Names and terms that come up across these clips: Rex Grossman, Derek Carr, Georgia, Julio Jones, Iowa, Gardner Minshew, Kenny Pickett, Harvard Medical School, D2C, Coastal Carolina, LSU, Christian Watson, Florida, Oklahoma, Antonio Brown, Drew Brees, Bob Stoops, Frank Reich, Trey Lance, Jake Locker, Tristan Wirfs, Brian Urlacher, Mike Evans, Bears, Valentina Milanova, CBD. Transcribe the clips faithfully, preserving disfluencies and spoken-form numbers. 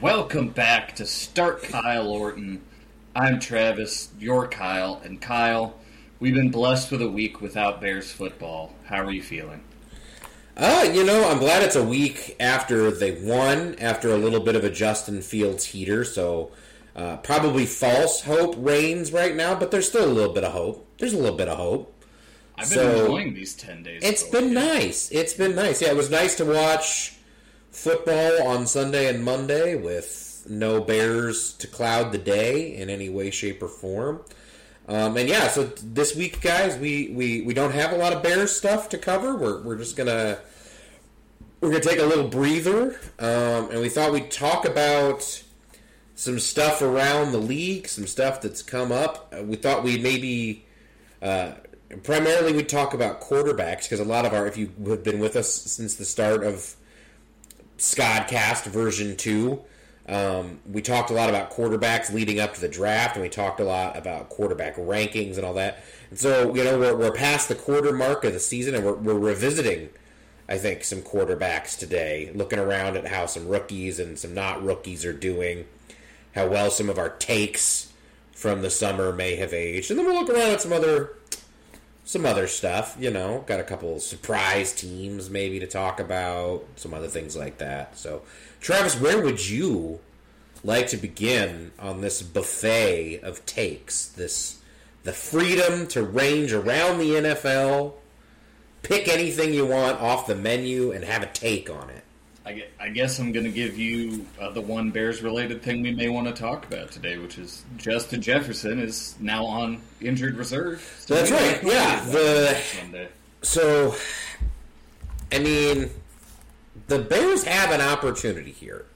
Welcome back to Start Kyle Orton. I'm Travis, you're Kyle, and Kyle, we've been blessed with a week without Bears football. How are you feeling? Uh, you know, I'm glad it's a week after they won, after a little bit of a Justin Fields heater, so uh, probably false hope reigns right now, but there's still a little bit of hope. There's a little bit of hope. I've been so, enjoying these ten days. It's ago, been yeah. nice. It's been nice. Yeah, it was nice to watch football on Sunday and Monday with no Bears to cloud the day in any way, shape, or form. Um, and yeah, so this week, guys, we, we, we don't have a lot of Bears stuff to cover. We're we're just gonna we're gonna take a little breather, um, and we thought we'd talk about some stuff around the league, some stuff that's come up. We thought we'd maybe. Uh, Primarily, we talk about quarterbacks because a lot of our, if you have been with us since the start of Scottcast version two, um, we talked a lot about quarterbacks leading up to the draft, and we talked a lot about quarterback rankings and all that. And so, you know, we're, we're past the quarter mark of the season, and we're, we're revisiting, I think, some quarterbacks today, looking around at how some rookies and some not rookies are doing, how well some of our takes from the summer may have aged. And then we'll look around at some other. Some other stuff, you know. Got a couple surprise teams maybe to talk about. Some other things like that. So, Travis, where would you like to begin on this buffet of takes? This, the freedom to range around the N F L, pick anything you want off the menu, and have a take on it. I guess I'm going to give you uh, the one Bears-related thing we may want to talk about today, which is Justin Jefferson is now on injured reserve. So that's right, yeah. The, so, I mean, the Bears have an opportunity here.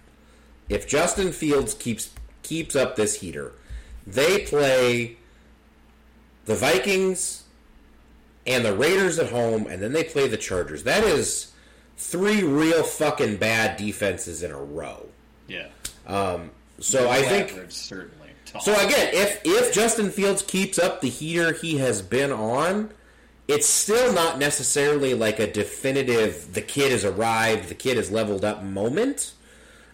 If Justin Fields keeps keeps up this heater, they play the Vikings and the Raiders at home, and then they play the Chargers. That is... Three real fucking bad defenses in a row. Yeah. Um, so Your I think. Certainly. Tall. So again, if if Justin Fields keeps up the heater he has been on, it's still not necessarily like a definitive the kid has arrived, the kid has leveled up moment.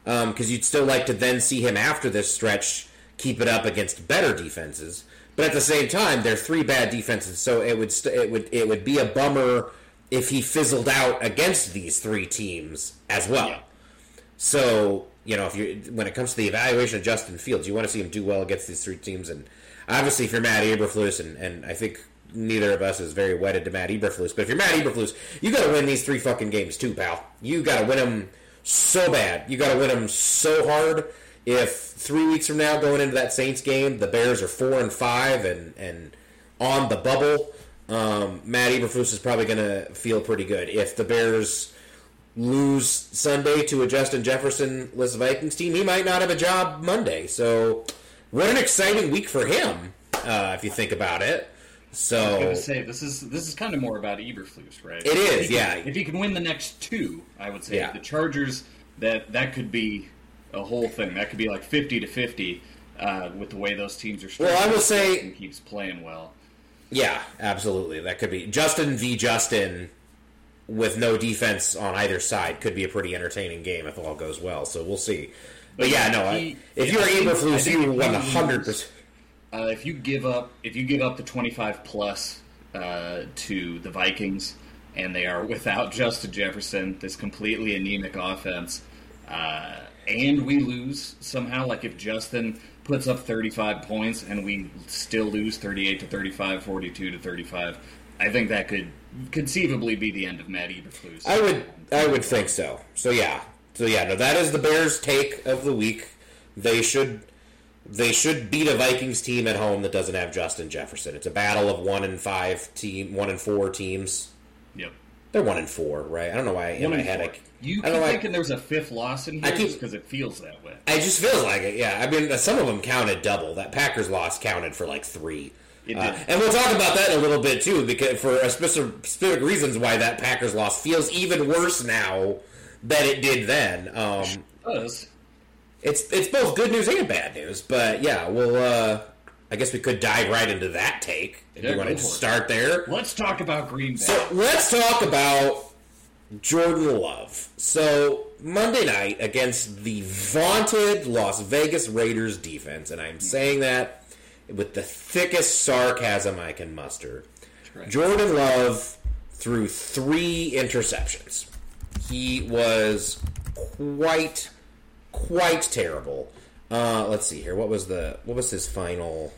Um, because you'd still like to then see him after this stretch keep it up against better defenses. But at the same time, they're three bad defenses, so it would st- it would it would be a bummer. If he fizzled out against these three teams as well. Yeah. So, you know, if you when it comes to the evaluation of Justin Fields, you want to see him do well against these three teams. And obviously, if you're Matt Eberflus, and, and I think neither of us is very wedded to Matt Eberflus, but if you're Matt Eberflus, you got to win these three fucking games too, pal. You got to win them so bad. You got to win them so hard. If three weeks from now, going into that Saints game, the Bears are four and five and, and on the bubble. Um, Matt Eberflus is probably going to feel pretty good. If the Bears lose Sunday to a Justin Jefferson-less Vikings team, he might not have a job Monday. So, what an exciting week for him, uh, if you think about it. So, I was going to say, this is this is kind of more about Eberflus, right? It is, if he, yeah. If he can win the next two, I would say, yeah. The Chargers, that, that could be a whole thing. That could be like fifty to fifty uh, with the way those teams are structured. Well, I will say... He keeps playing well. Yeah, absolutely. That could be Justin v. Justin with no defense on either side could be a pretty entertaining game if all goes well. So we'll see. But, but yeah, no. He, if you're Eberflus, you won a hundred percent. If you give up, if you give up the twenty-five plus uh, to the Vikings, and they are without Justin Jefferson, this completely anemic offense, uh, and we lose somehow. Like if Justin. Puts up thirty-five points, and we still lose thirty-eight to thirty-five, forty-two to thirty-five. I think that could conceivably be the end of Matt Eberflus. I would, I would think so. So yeah, so yeah. No, that is the Bears' take of the week. They should, they should beat a Vikings team at home that doesn't have Justin Jefferson. It's a battle of one and five team, one and four teams. Yep, they're one and four, right? I don't know why in my head. I, You keep thinking I, there's a fifth loss in here because it feels that way. It just feels like it, yeah. I mean, some of them counted double. That Packers loss counted for like three. It did. Uh, and we'll talk about that in a little bit, too, because for a specific, specific reasons why that Packers loss feels even worse now than it did then. Um, it does. It's, it's both good news and bad news, but yeah, we'll... Uh, I guess we could dive right into that take if yeah, you want to start there. Let's talk about Green Bay. So let's talk about... Jordan Love. So, Monday night against the vaunted Las Vegas Raiders defense, and I'm saying that with the thickest sarcasm I can muster, Jordan Love threw three interceptions. He was quite, quite terrible. Uh, let's see here. What was the what was his final?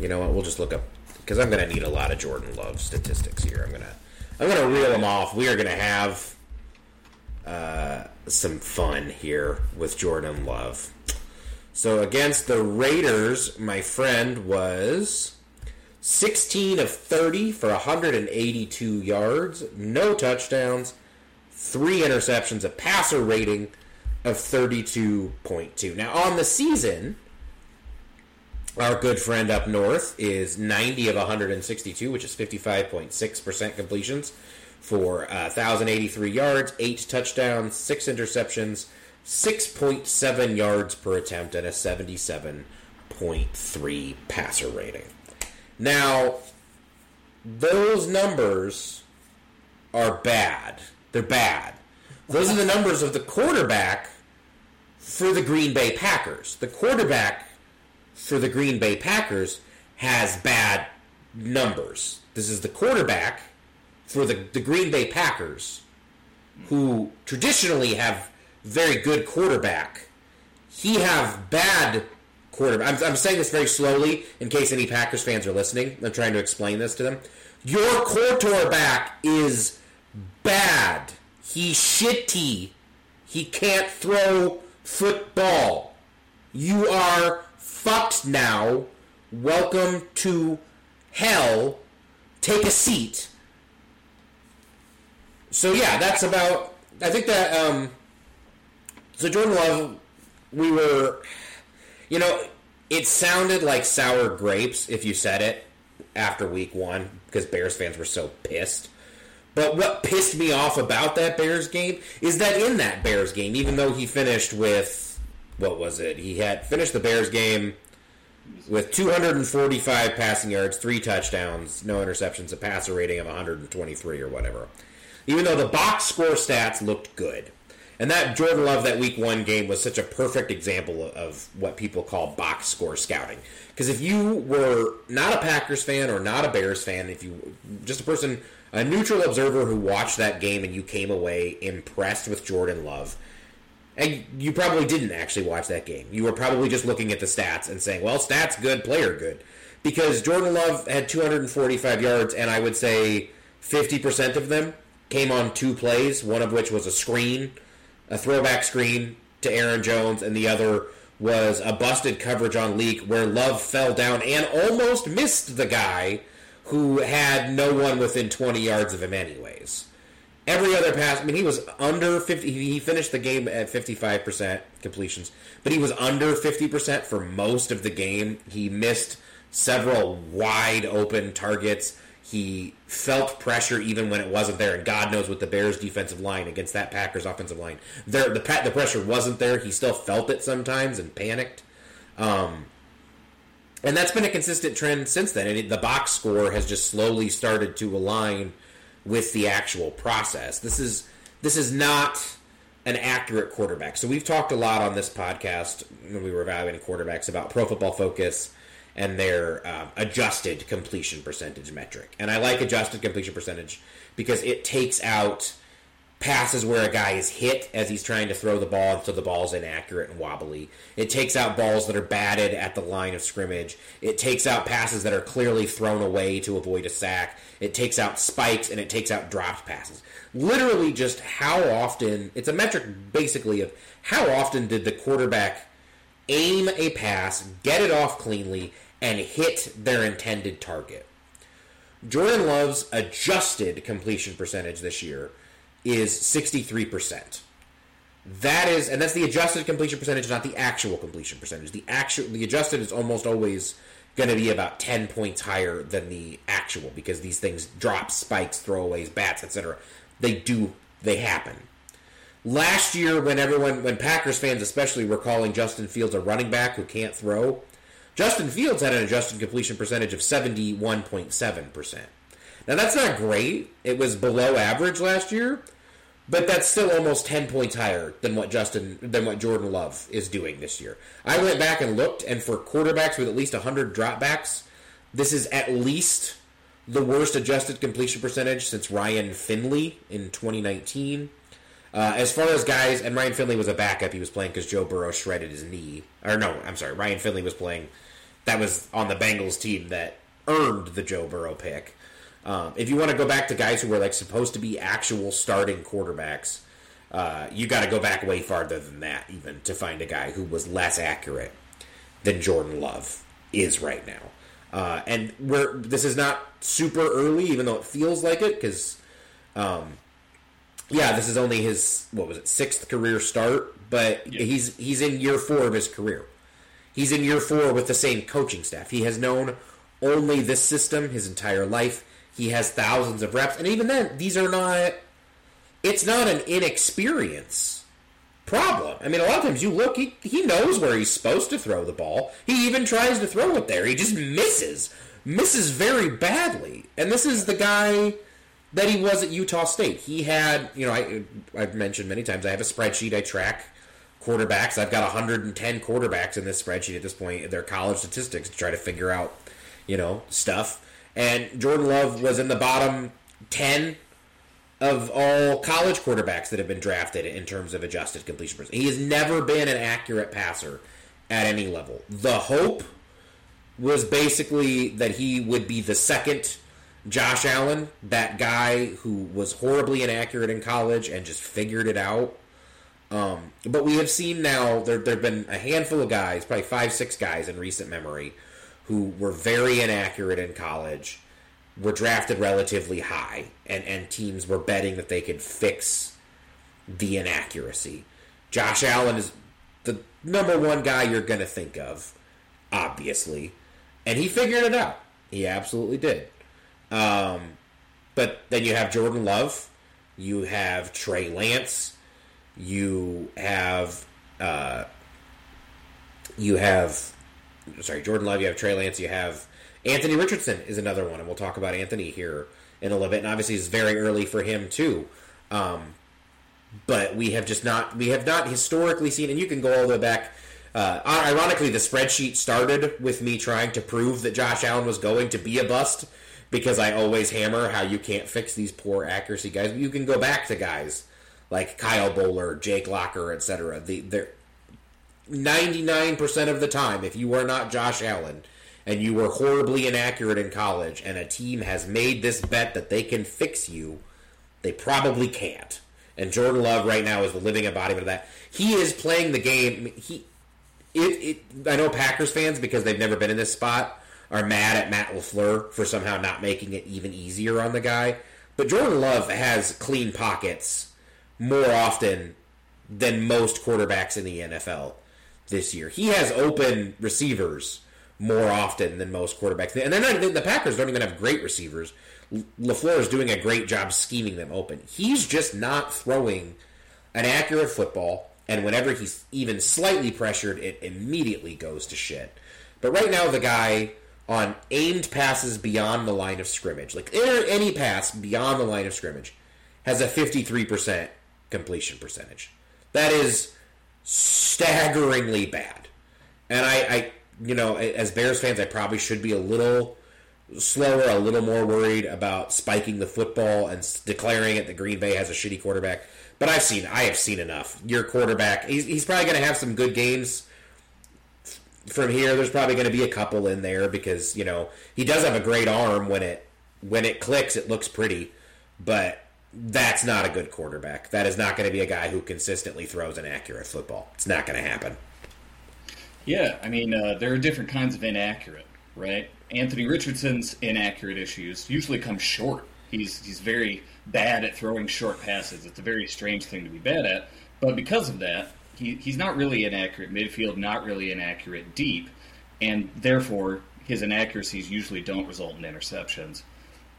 You know what? We'll just look up, because I'm going to need a lot of Jordan Love statistics here. I'm going to I'm going to reel them off. We are going to have uh, some fun here with Jordan Love. So against the Raiders, my friend was sixteen of thirty for one hundred eighty-two yards, no touchdowns, three interceptions, a passer rating of thirty-two point two. Now, on the season, our good friend up north is ninety of one hundred sixty-two, which is fifty-five point six percent completions for uh, one thousand eighty-three yards, eight touchdowns, six interceptions, six point seven yards per attempt, and a seventy-seven point three passer rating. Now, those numbers are bad. They're bad. Those are the numbers of the quarterback for the Green Bay Packers. The quarterback for the Green Bay Packers has bad numbers. This is the quarterback for the, the Green Bay Packers, who traditionally have very good quarterback. He have bad quarterback. I'm, I'm saying this very slowly in case any Packers fans are listening. I'm trying to explain this to them. Your quarterback is bad. He's shitty. He can't throw football. You are fucked now. Welcome to hell. Take a seat. So, yeah, that's about... I think that... Um, so, Jordan Love, we were... You know, it sounded like sour grapes if you said it after week one, because Bears fans were so pissed. But what pissed me off about that Bears game is that in that Bears game, even though he finished with, what was it? He had finished the Bears game with two hundred forty-five passing yards, three touchdowns, no interceptions, a passer rating of one hundred twenty-three or whatever. Even though the box score stats looked good. And that Jordan Love, that week one game, was such a perfect example of what people call box score scouting. Because if you were not a Packers fan or not a Bears fan, if you just a person, a neutral observer who watched that game and you came away impressed with Jordan Love, and you probably didn't actually watch that game. You were probably just looking at the stats and saying, well, stats good, player good. Because Jordan Love had two hundred forty-five yards, and I would say fifty percent of them came on two plays, one of which was a screen, a throwback screen to Aaron Jones, and the other was a busted coverage on leak where Love fell down and almost missed the guy who had no one within twenty yards of him anyways. Every other pass, I mean, he was under fifty, he finished the game at fifty-five percent completions, but he was under fifty percent for most of the game. He missed several wide open targets. He felt pressure even when it wasn't there, and God knows with the Bears' defensive line against that Packers' offensive line, there the the pressure wasn't there. He still felt it sometimes and panicked. Um, and that's been a consistent trend since then, and it, the box score has just slowly started to align with the actual process. This is this is not an accurate quarterback. So we've talked a lot on this podcast when we were evaluating quarterbacks about Pro Football Focus and their um, adjusted completion percentage metric. And I like adjusted completion percentage because it takes out passes where a guy is hit as he's trying to throw the ball, and so the ball's inaccurate and wobbly. It takes out balls that are batted at the line of scrimmage. It takes out passes that are clearly thrown away to avoid a sack. It takes out spikes, and it takes out dropped passes. Literally just how often, it's a metric basically of how often did the quarterback aim a pass, get it off cleanly, and hit their intended target. Jordan Love's adjusted completion percentage this year is sixty-three percent. That is, and that's the adjusted completion percentage, not the actual completion percentage. The actual, the adjusted is almost always going to be about ten points higher than the actual, because these things drop, spikes, throwaways, bats, et cetera. They do, they happen. Last year, when everyone, when Packers fans especially were calling Justin Fields a running back who can't throw, Justin Fields had an adjusted completion percentage of seventy-one point seven percent. Now, that's not great. It was below average last year, but that's still almost ten points higher than what Justin than what Jordan Love is doing this year. I went back and looked, and for quarterbacks with at least one hundred dropbacks, this is at least the worst adjusted completion percentage since Ryan Finley in twenty nineteen. Uh, as far as guys, and Ryan Finley was a backup. He was playing because Joe Burrow shredded his knee. Or no, I'm sorry, Ryan Finley was playing. That was on the Bengals team that earned the Joe Burrow pick. Um, if you want to go back to guys who were like supposed to be actual starting quarterbacks, uh, you got to go back way farther than that even to find a guy who was less accurate than Jordan Love is right now. Uh, and we're this is not super early, even though it feels like it, because, um, yeah, this is only his what was it sixth career start, but yeah. he's he's in year four of his career. He's in year four with the same coaching staff. He has known only this system his entire life. He has thousands of reps, and even then, these are not. It's not an inexperience problem. I mean, a lot of times you look, he, he knows where he's supposed to throw the ball. He even tries to throw it there. He just misses, misses very badly. And this is the guy that he was at Utah State. He had, you know, I, I've mentioned many times, I have a spreadsheet I track quarterbacks. I've got one hundred ten quarterbacks in this spreadsheet at this point, their college statistics to try to figure out, you know, stuff. And Jordan Love was in the bottom ten of all college quarterbacks that have been drafted in terms of adjusted completion percentage. He has never been an accurate passer at any level. The hope was basically that he would be the second Josh Allen, that guy who was horribly inaccurate in college and just figured it out. Um, but we have seen now, there there have been a handful of guys, probably five, six guys in recent memory, who were very inaccurate in college, were drafted relatively high, and, and teams were betting that they could fix the inaccuracy. Josh Allen is the number one guy you're going to think of, obviously. And he figured it out. He absolutely did. Um, but then you have Jordan Love. You have Trey Lance. You have... Uh, you have... Sorry, Jordan Love, you have Trey Lance, you have Anthony Richardson is another one, and we'll talk about Anthony here in a little bit. And obviously, it's very early for him too. Um, but we have just not we have not historically seen, and you can go all the way back. Uh, ironically, the spreadsheet started with me trying to prove that Josh Allen was going to be a bust because I always hammer how you can't fix these poor accuracy guys. But you can go back to guys like Kyle Boller, Jake Locker, et cetera. The they're ninety-nine percent of the time, if you are not Josh Allen and you were horribly inaccurate in college and a team has made this bet that they can fix you, they probably can't. And Jordan Love right now is the living embodiment of that. He is playing the game. He, it, it, I know Packers fans, because they've never been in this spot, are mad at Matt LaFleur for somehow not making it even easier on the guy. But Jordan Love has clean pockets more often than most quarterbacks in the N F L. This year, he has open receivers more often than most quarterbacks, and then the Packers don't even have great receivers. LaFleur is doing a great job scheming them open. He's just not throwing an accurate football, and whenever he's even slightly pressured, it immediately goes to shit. But right now, the guy on aimed passes beyond the line of scrimmage, like any pass beyond the line of scrimmage, has a fifty-three percent completion percentage. That is staggeringly bad. And I, I, you know, as Bears fans, I probably should be a little slower, a little more worried about spiking the football and declaring it that Green Bay has a shitty quarterback. But I've seen, I have seen enough. Your quarterback, he's, he's probably going to have some good games from here. There's probably going to be a couple in there because, you know, he does have a great arm when it, when it clicks, it looks pretty, but that's not a good quarterback. That is not going to be a guy who consistently throws an accurate football. It's not going to happen. Yeah, I mean, uh, there are different kinds of inaccurate, right? Anthony Richardson's inaccurate issues usually come short. He's he's very bad at throwing short passes. It's a very strange thing to be bad at. But because of that, he he's not really inaccurate midfield, not really inaccurate deep, and therefore his inaccuracies usually don't result in interceptions.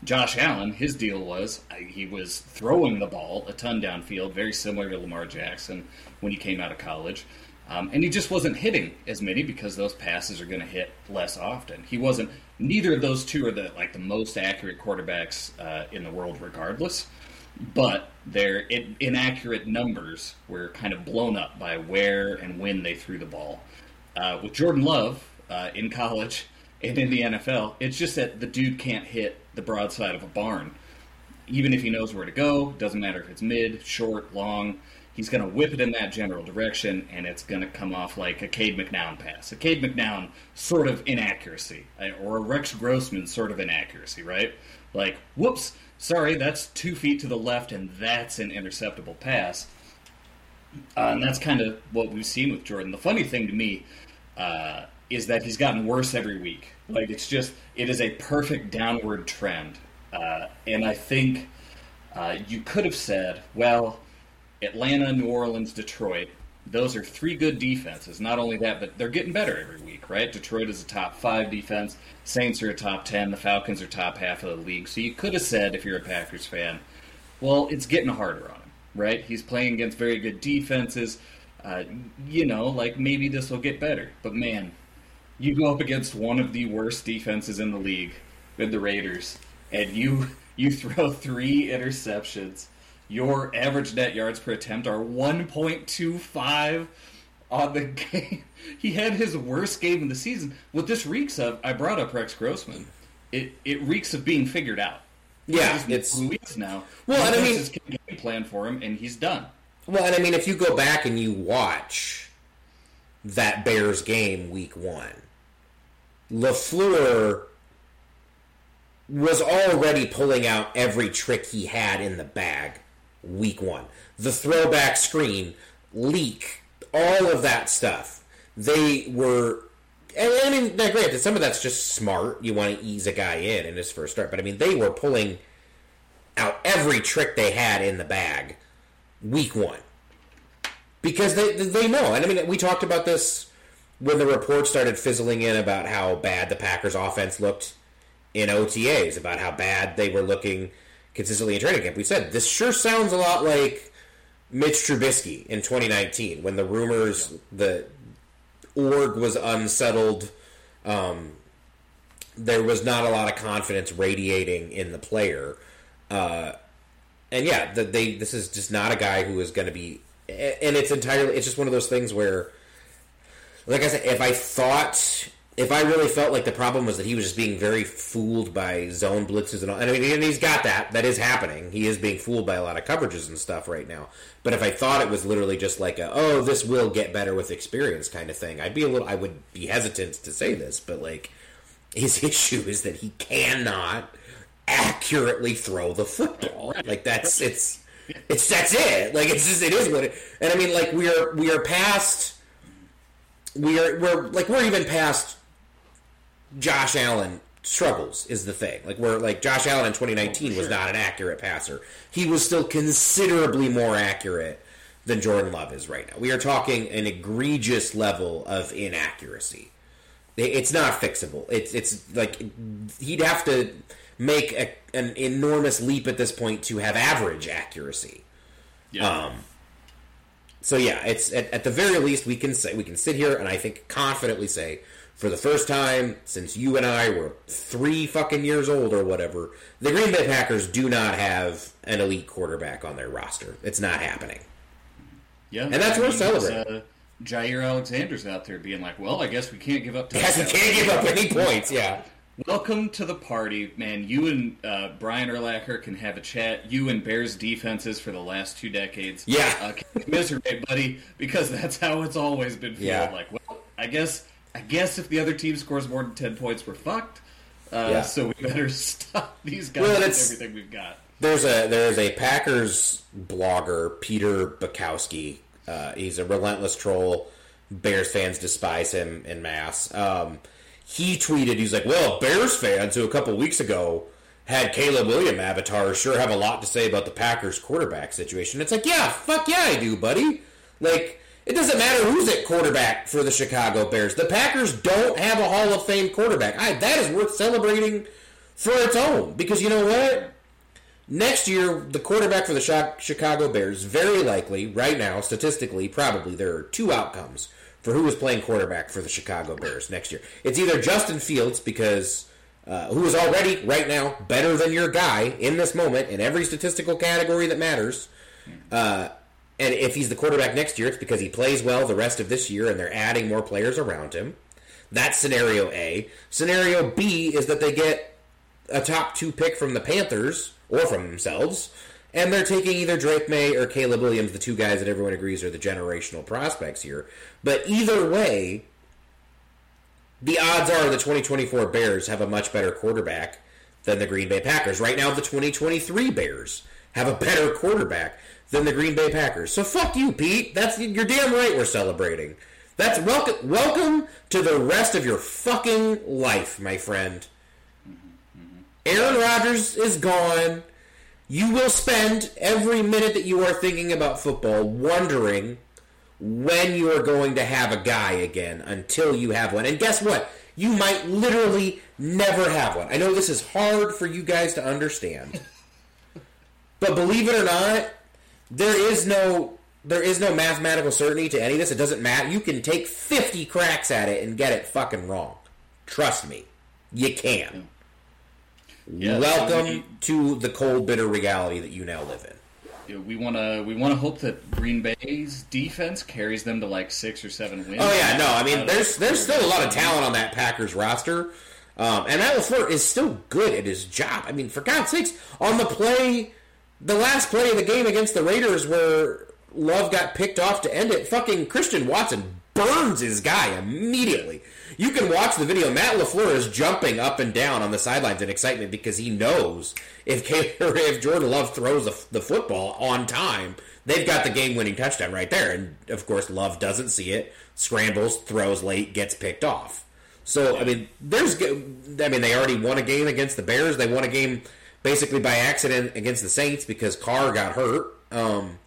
Josh Allen, his deal was he was throwing the ball a ton downfield, very similar to Lamar Jackson when he came out of college. Um, and he just wasn't hitting as many because those passes are going to hit less often. He wasn't. Neither of those two are the like the most accurate quarterbacks uh, in the world, regardless. But their inaccurate numbers were kind of blown up by where and when they threw the ball. Uh, with Jordan Love uh, in college and in the N F L, it's just that the dude can't hit the broadside of a barn. Even if he knows where to go, doesn't matter if it's mid, short, long, he's going to whip it in that general direction, and it's going to come off like a Cade McNown pass. A Cade McNown sort of inaccuracy, or a Rex Grossman sort of inaccuracy, right? Like, whoops, sorry, that's two feet to the left, and that's an interceptable pass. Uh, and that's kind of what we've seen with Jordan. The funny thing to me uh, is that he's gotten worse every week. Like, it's just, it is a perfect downward trend. Uh, and I think uh, you could have said, well, Atlanta, New Orleans, Detroit, those are three good defenses. Not only that, but they're getting better every week, right? Detroit is a top five defense. Saints are a top ten. The Falcons are top half of the league. So you could have said, if you're a Packers fan, well, it's getting harder on him, right? He's playing against very good defenses. Uh, you know, like maybe this will get better. But, man, you go up against one of the worst defenses in the league with the Raiders, and you you throw three interceptions. Your average net yards per attempt are one point two five on the game. He had his worst game of the season. What this reeks of, I brought up Rex Grossman, it it reeks of being figured out. Yeah, it's, it's two weeks now. Well, and I mean, his game plan for him, and he's done. Well, and I mean, if you go back and you watch that Bears game week one, LaFleur was already pulling out every trick he had in the bag. Week one, the throwback screen, leak, all of that stuff. They were, and I mean, now granted, some of that's just smart. You want to ease a guy in in his first start, but I mean, they were pulling out every trick they had in the bag week one because they they know. And I mean, we talked about this when the report started fizzling in about how bad the Packers' offense looked in O T As, about how bad they were looking consistently in training camp. We said, this sure sounds a lot like Mitch Trubisky in twenty nineteen when the rumors, the org was unsettled. Um, there was not a lot of confidence radiating in the player. Uh, and yeah, the, they this is just not a guy who is going to be... And it's entirely... It's just one of those things where, like I said, if I thought... If I really felt like the problem was that he was just being very fooled by zone blitzes and all, and I mean, and he's got that. That is happening. He is being fooled by a lot of coverages and stuff right now. But if I thought it was literally just like a, oh, this will get better with experience kind of thing, I'd be a little, I would be hesitant to say this, but like, his issue is that he cannot accurately throw the football. Like that's, it's, it's, that's it. Like it's just, it is what it, and I mean, like we are, we are past, we are, we're like, we're even past Josh Allen struggles is the thing. Like we're like Josh Allen in twenty nineteen oh, sure. was not an accurate passer. He was still considerably more accurate than Jordan Love is right now. We are talking an egregious level of inaccuracy. It's not fixable. It's it's like he'd have to make a, an enormous leap at this point to have average accuracy. Yeah. Um, so yeah, it's at, at the very least we can say we can sit here and I think confidently say, for the first time since you and I were three fucking years old or whatever, the Green Bay Packers do not have an elite quarterback on their roster. It's not happening. Yeah, and that's worth celebrating. Uh, Jair Alexander's out there being like, well, I guess we can't give up touchdowns. Yes, we can't give up any points, yeah. Welcome to the party, man. You and uh, Brian Urlacher can have a chat. You and Bears defenses for the last two decades. Yeah. Uh, can't commiserate, buddy, because that's how it's always been feeling. Yeah. Like, well, I guess... I guess if the other team scores more than ten points, we're fucked. Uh, yeah. So we better stop these guys well, with everything we've got. There's a there's a Packers blogger, Peter Bukowski. Uh, he's a relentless troll. Bears fans despise him en masse. Um, he tweeted, he's like, well, Bears fans who a couple weeks ago had Caleb Williams avatars sure have a lot to say about the Packers quarterback situation. It's like, yeah, fuck yeah I do, buddy. Like... It doesn't matter who's at quarterback for the Chicago Bears. The Packers don't have a Hall of Fame quarterback. I, that is worth celebrating for its own. Because you know what? Next year, the quarterback for the Chicago Bears, very likely, right now, statistically, probably, there are two outcomes for who was playing quarterback for the Chicago Bears next year. It's either Justin Fields, because uh, who is already right now better than your guy in this moment in every statistical category that matters. Uh, and if he's the quarterback next year, it's because he plays well the rest of this year and they're adding more players around him. That's scenario A. Scenario B is that they get a top two pick from the Panthers or from themselves, and they're taking either Drake May or Caleb Williams, the two guys that everyone agrees are the generational prospects here. But either way, the odds are the twenty twenty-four Bears have a much better quarterback than the Green Bay Packers. Right now, the twenty twenty-three Bears have a better quarterback than the Green Bay Packers. So fuck you, Pete. That's, you're damn right we're celebrating. That's welcome, welcome to the rest of your fucking life, my friend. Aaron Rodgers is gone. You will spend every minute that you are thinking about football wondering when you are going to have a guy again until you have one. And guess what? You might literally never have one. I know this is hard for you guys to understand. But believe it or not, there is no... There is no mathematical certainty to any of this. It doesn't matter. You can take fifty cracks at it and get it fucking wrong. Trust me. You can. Yeah. Welcome yeah, to the cold, bitter reality that you now live in. We want to we want to hope that Green Bay's defense carries them to like six or seven wins. Oh, yeah. No, I mean, there's there's still a lot of talent on that Packers roster. Um, and Matt LaFleur is still good at his job. I mean, for God's sakes, on the play, the last play of the game against the Raiders where Love got picked off to end it, fucking Christian Watson burns his guy immediately. You can watch the video. Matt LaFleur is jumping up and down on the sidelines in excitement because he knows if if Jordan Love throws the football on time, they've got the game-winning touchdown right there. And, of course, Love doesn't see it, scrambles, throws late, gets picked off. So, I mean, there's, I mean, they already won a game against the Bears. They won a game basically by accident against the Saints because Carr got hurt. Um...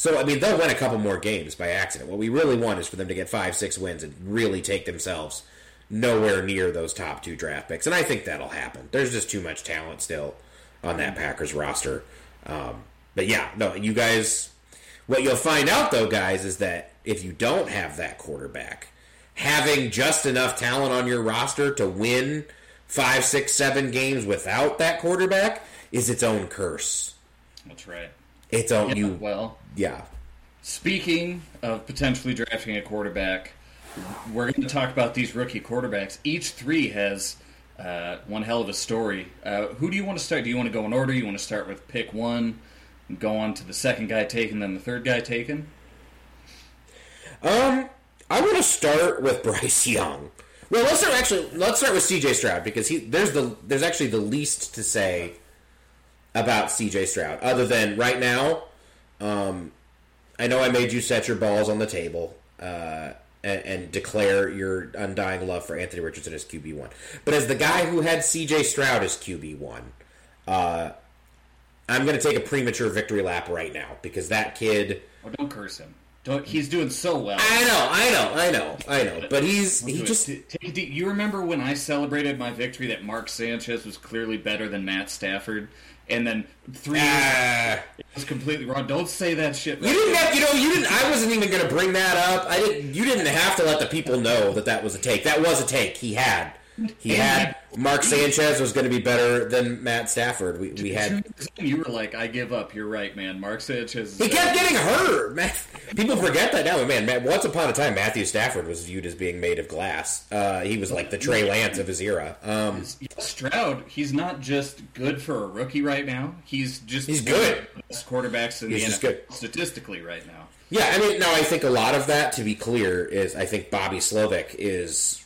So, I mean, they'll win a couple more games by accident. What we really want is for them to get five, six wins and really take themselves nowhere near those top two draft picks. And I think that'll happen. There's just too much talent still on that Packers roster. Um, but, yeah, no, you guys, what you'll find out, though, guys, is that if you don't have that quarterback, having just enough talent on your roster to win five, six, seven games without that quarterback is its own curse. That's right. It's on yeah, you. Well, yeah. Speaking of potentially drafting a quarterback, we're going to talk about these rookie quarterbacks. Each three has uh, one hell of a story. Uh, who do you want to start? Do you want to go in order? You want to start with pick one, and go on to the second guy taken, then the third guy taken? Um, I want to start with Bryce Young. Well, let's start actually. Let's start with C J. Stroud because he there's the there's actually the least to say about C J. Stroud, other than right now, um, I know I made you set your balls on the table uh, and, and declare your undying love for Anthony Richardson as Q B one. But as the guy who had C J. Stroud as Q B one, uh, I'm going to take a premature victory lap right now because that kid... Oh, don't curse him. Don't, he's doing so well. I know, I know, I know, I know. But he's... he just. Take, you remember when I celebrated my victory that Mark Sanchez was clearly better than Matt Stafford? And then three years uh, ago, it was completely wrong. Don't say that shit. Right you didn't have, you know, you didn't. I wasn't even going to bring that up. I didn't. You didn't have to let the people know that that was a take. That was a take. He had. He had. Mark Sanchez was going to be better than Matt Stafford. We, we had. You were like, I give up. You're right, man. Mark Sanchez. He kept getting hurt. People forget that now. Man, man, once upon a time, Matthew Stafford was viewed as being made of glass. Uh, he was like the Trey Lance of his era. Um, Stroud, he's not just good for a rookie right now. He's just he's good. Best quarterbacks in he's the N F L statistically right now. Yeah, I mean, no, I think a lot of that, to be clear, is I think Bobby Slovic is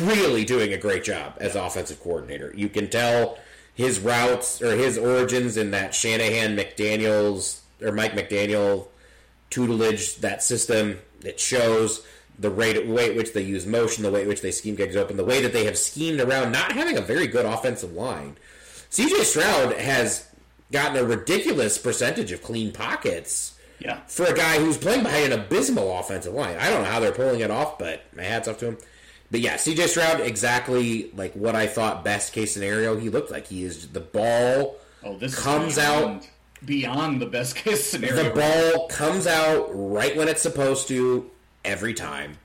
really doing a great job as offensive coordinator. You can tell his routes or his origins in that Shanahan McDaniels or Mike McDaniel tutelage, that system. It shows the rate, the way at which they use motion, the way at which they scheme gigs open, the way that they have schemed around not having a very good offensive line. C J. Stroud has gotten a ridiculous percentage of clean pockets. Yeah. For a guy who's playing behind an abysmal offensive line. I don't know how they're pulling it off, but my hat's off to him. But yeah, C J. Stroud, exactly like what I thought best case scenario he looked like. He is the ball oh, this comes beyond, out beyond the best case scenario. The ball comes out right when it's supposed to. every time.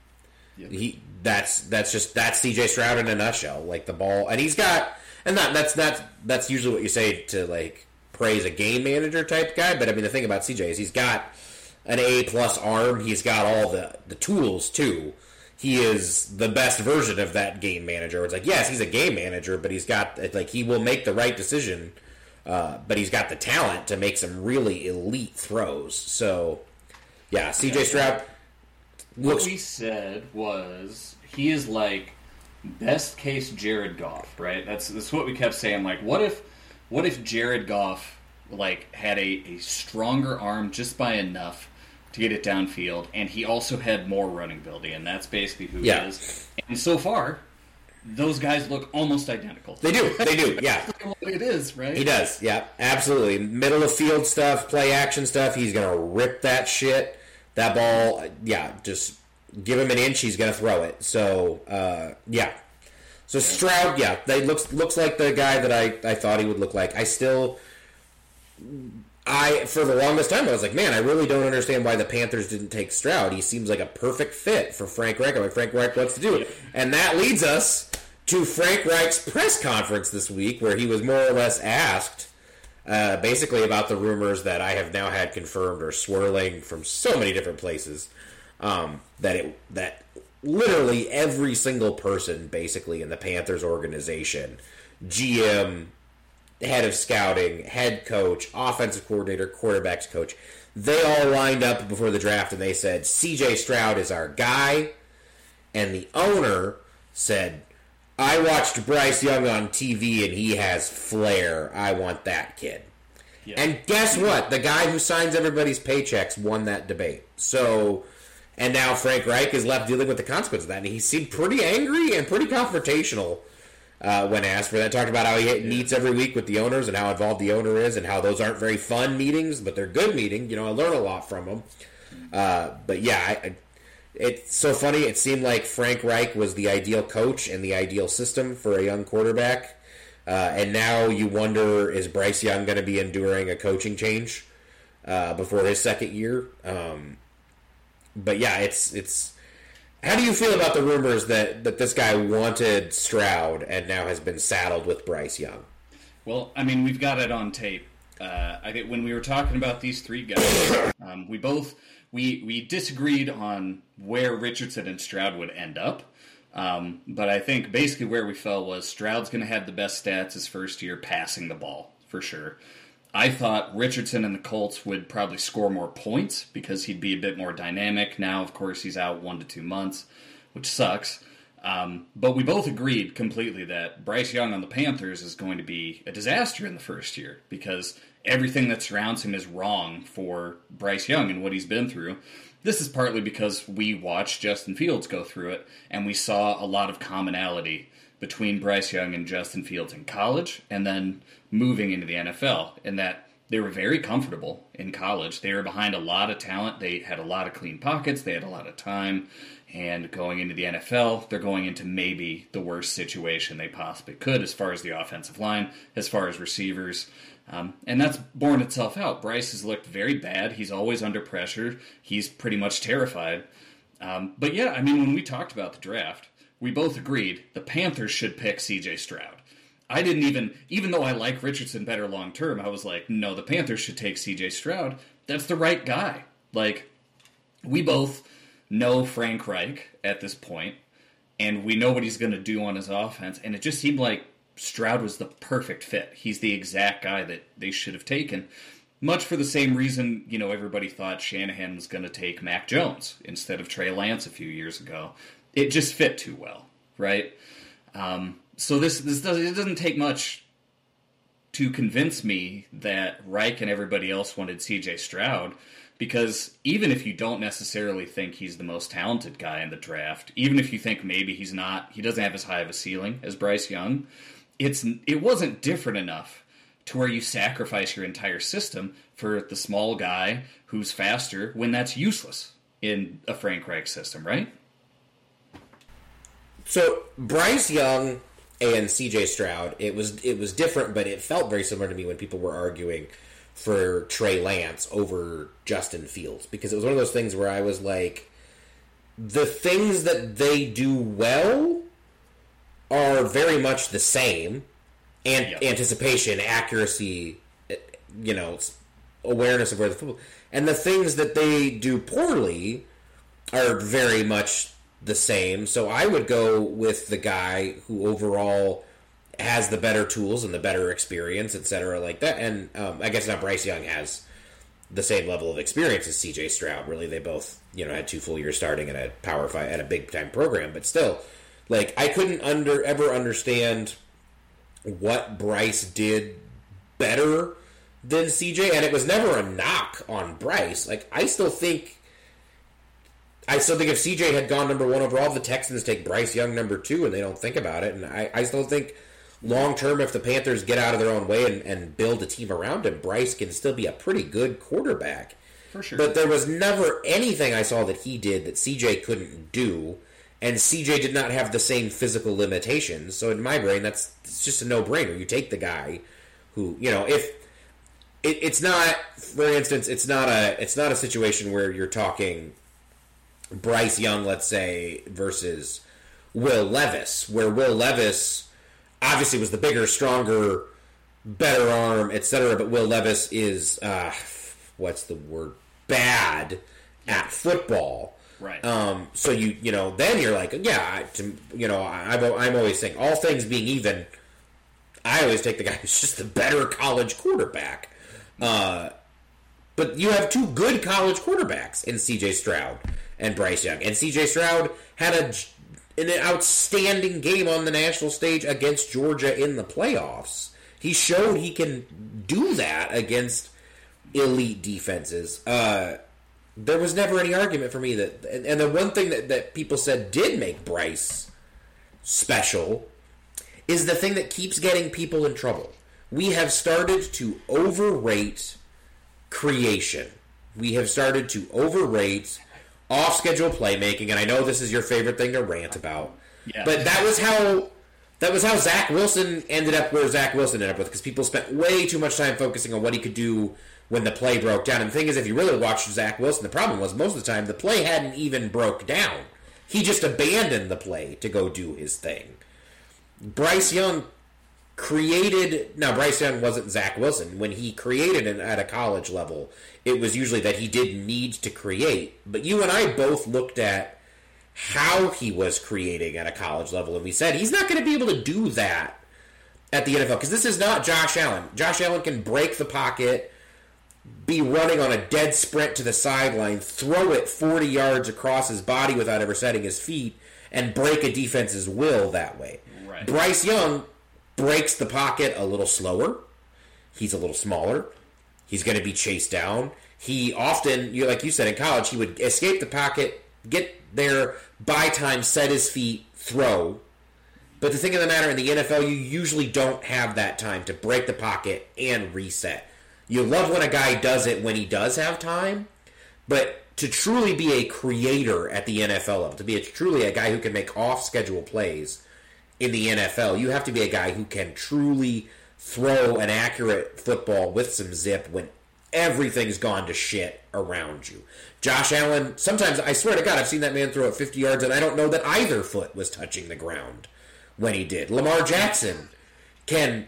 Yep. He that's that's just that's C J. Stroud in a nutshell. Like the ball, and he's got, and that that's that's that's usually what you say to like praise a game manager type guy. But I mean, the thing about C J is he's got an A plus arm. He's got all the the tools too. He is the best version of that game manager. It's like, yes, he's a game manager, but he's got like he will make the right decision. Uh, but he's got the talent to make some really elite throws. So, yeah, C J. Stroud looks... What we said was he is, like, best case Jared Goff, right? That's that's what we kept saying. Like, what if what if Jared Goff, like, had a, a stronger arm just by enough to get it downfield, and he also had more running ability, and that's basically who yeah. he is. And so far... those guys look almost identical. They do. They do. Yeah. It is, right? He does. Yeah, absolutely. Middle of field stuff, play action stuff. He's going to rip that shit. That ball, yeah, just give him an inch. He's going to throw it. So, uh, yeah. So Stroud, yeah, they looks looks like the guy that I, I thought he would look like. I still, I for the longest time, I was like, man, I really don't understand why the Panthers didn't take Stroud. He seems like a perfect fit for Frank Reich. I mean, Frank Reich wants to do it. And that leads us to Frank Reich's press conference this week, where he was more or less asked uh, basically about the rumors that I have now had confirmed or swirling from so many different places um, that it that literally every single person basically in the Panthers organization, G M, head of scouting, head coach, offensive coordinator, quarterbacks coach, they all lined up before the draft and they said, C J. Stroud is our guy. And the owner said, I watched Bryce Young on T V, and he has flair. I want that kid. Yeah. And guess what? The guy who signs everybody's paychecks won that debate. So, and now Frank Reich is left dealing with the consequences of that. And he seemed pretty angry and pretty confrontational uh, when asked for that. Talked about how he meets every week with the owners and how involved the owner is and how those aren't very fun meetings, but they're good meetings. You know, I learn a lot from them. Uh, but, yeah, I... I It's so funny. It seemed like Frank Reich was the ideal coach and the ideal system for a young quarterback. Uh, and now you wonder, is Bryce Young going to be enduring a coaching change uh, before his second year? Um, but, yeah, it's... it's. How do you feel about the rumors that, that this guy wanted Stroud and now has been saddled with Bryce Young? Well, I mean, we've got it on tape. Uh, I think when we were talking about these three guys, um, we both... We we disagreed on where Richardson and Stroud would end up, um, but I think basically where we fell was Stroud's going to have the best stats his first year passing the ball, for sure. I thought Richardson and the Colts would probably score more points because he'd be a bit more dynamic. Now, of course, he's out one to two months, which sucks. Um, but we both agreed completely that Bryce Young on the Panthers is going to be a disaster in the first year because everything that surrounds him is wrong for Bryce Young and what he's been through. This is partly because we watched Justin Fields go through it, and we saw a lot of commonality between Bryce Young and Justin Fields in college and then moving into the N F L, in that they were very comfortable in college. They were behind a lot of talent. They had a lot of clean pockets. They had a lot of time. And going into the N F L, they're going into maybe the worst situation they possibly could as far as the offensive line, as far as receivers. Um, and that's borne itself out. Bryce has looked very bad. He's always under pressure. He's pretty much terrified. Um, but yeah, I mean, when we talked about the draft, we both agreed the Panthers should pick C J. Stroud. I didn't even, even though I like Richardson better long term, I was like, no, the Panthers should take C J. Stroud. That's the right guy. Like, we both... know Frank Reich at this point, and we know what he's going to do on his offense, and it just seemed like Stroud was the perfect fit. He's the exact guy that they should have taken, much for the same reason, you know, everybody thought Shanahan was going to take Mac Jones instead of Trey Lance a few years ago. It just fit too well, right? Um, so this this doesn't, it doesn't take much to convince me that Reich and everybody else wanted C J. Stroud. Because even if you don't necessarily think he's the most talented guy in the draft, even if you think maybe he's not, he doesn't have as high of a ceiling as Bryce Young, it's it wasn't different enough to where you sacrifice your entire system for the small guy who's faster when that's useless in a Frank Reich system, right? So Bryce Young and C J. Stroud, it was it was different, but it felt very similar to me when people were arguing for Trey Lance over Justin Fields, because it was one of those things where I was like, the things that they do well are very much the same. And yep. Anticipation, accuracy, you know, awareness of where the football... And the things that they do poorly are very much the same. So I would go with the guy who overall has the better tools and the better experience, et cetera, like that. And um, I guess now Bryce Young has the same level of experience as C J. Stroud. Really, they both, you know, had two full years starting at a power five, at a big-time program. But still, like, I couldn't under ever understand what Bryce did better than C J, and it was never a knock on Bryce. Like, I still think... I still think if C J had gone number one overall, the Texans take Bryce Young number two, and they don't think about it. And I, I still think long-term, if the Panthers get out of their own way and, and build a team around him, Bryce can still be a pretty good quarterback. For sure. But there was never anything I saw that he did that C J couldn't do, and C J did not have the same physical limitations. So in my brain, that's it's just a no-brainer. You take the guy who, you know, if... It, it's not, for instance, it's not a it's not a situation where you're talking Bryce Young, let's say, versus Will Levis, where Will Levis obviously was the bigger, stronger, better arm, et cetera. But Will Levis is uh, what's the word? Bad at football, right? Um, so you you know, then you're like, yeah, to, you know, I'm I'm always saying, all things being even, I always take the guy who's just the better college quarterback. Uh, but you have two good college quarterbacks in C J. Stroud and Bryce Young. And C J. Stroud had a, an outstanding game on the national stage against Georgia in the playoffs. He showed he can do that against elite defenses. Uh, there was never any argument for me that... And, and the one thing that, that people said did make Bryce special is the thing that keeps getting people in trouble. We have started to overrate creation. We have started to overrate off-schedule playmaking, and I know this is your favorite thing to rant about. Yeah. But that was how that was how Zach Wilson ended up where Zach Wilson ended up with, because people spent way too much time focusing on what he could do when the play broke down. And the thing is, if you really watched Zach Wilson, the problem was most of the time the play hadn't even broke down. He just abandoned the play to go do his thing. Bryce Young... created now Bryce Young wasn't Zach Wilson. When he created an, at a college level, it was usually that he didn't need to create, but you and I both looked at how he was creating at a college level, and we said he's not going to be able to do that at the N F L, because this is not Josh Allen. Josh Allen can break the pocket, be running on a dead sprint to the sideline, throw it forty yards across his body without ever setting his feet, and break a defense's will that way. Right. Bryce Young breaks the pocket a little slower. He's a little smaller. He's going to be chased down. He often, you like you said, in college, he would escape the pocket, get there, buy time, set his feet, throw. But the thing of the matter, in the N F L, you usually don't have that time to break the pocket and reset. You love when a guy does it when he does have time, but to truly be a creator at the N F L level, to be a, truly a guy who can make off-schedule plays, in the N F L, you have to be a guy who can truly throw an accurate football with some zip when everything's gone to shit around you. Josh Allen, sometimes, I swear to God, I've seen that man throw it fifty yards, and I don't know that either foot was touching the ground when he did. Lamar Jackson can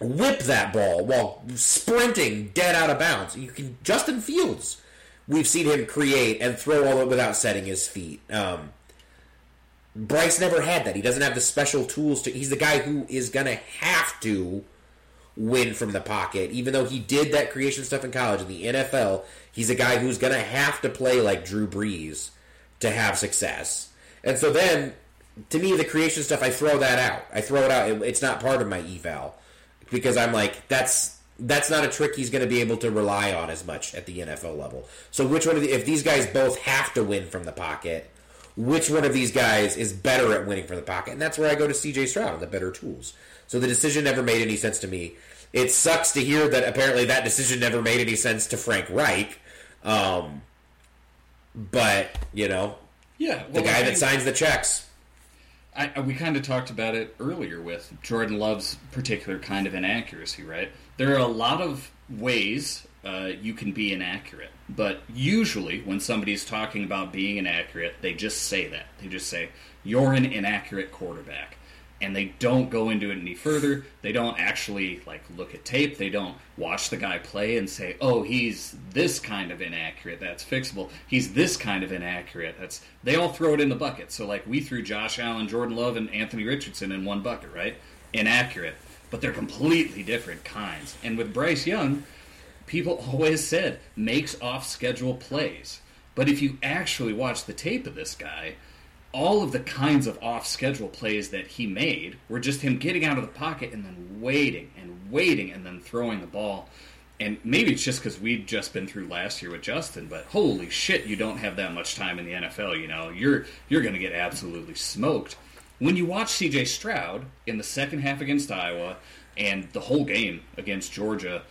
whip that ball while sprinting dead out of bounds. You can Justin Fields, we've seen him create and throw all of it without setting his feet. Um... Bryce never had that. He doesn't have the special tools to... He's the guy who is going to have to win from the pocket. Even though he did that creation stuff in college, in the N F L, he's a guy who's going to have to play like Drew Brees to have success. And so then, to me, the creation stuff, I throw that out. I throw it out. It, it's not part of my eval. Because I'm like, that's that's not a trick he's going to be able to rely on as much at the N F L level. So which one of the... If these guys both have to win from the pocket... Which one of these guys is better at winning from the pocket? And that's where I go to C J. Stroud, the better tools. So the decision never made any sense to me. It sucks to hear that apparently that decision never made any sense to Frank Reich. Um, but, you know, yeah, well, the guy I mean, that signs the checks. I, we kind of talked about it earlier with Jordan Love's particular kind of inaccuracy, right? There are a lot of ways uh, you can be inaccurate. But usually when somebody's talking about being inaccurate, they just say that. They just say, you're an inaccurate quarterback. And they don't go into it any further. They don't actually like look at tape. They don't watch the guy play and say, oh, he's this kind of inaccurate. That's fixable. He's this kind of inaccurate. That's They all throw it in the bucket. So like we threw Josh Allen, Jordan Love, and Anthony Richardson in one bucket, right? Inaccurate. But they're completely different kinds. And with Bryce Young, people always said, makes off-schedule plays. But if you actually watch the tape of this guy, all of the kinds of off-schedule plays that he made were just him getting out of the pocket and then waiting and waiting and then throwing the ball. And maybe it's just because we'd just been through last year with Justin, but holy shit, you don't have that much time in the N F L, you know. You're you're going to get absolutely smoked. When you watch C J. Stroud in the second half against Iowa and the whole game against Georgia,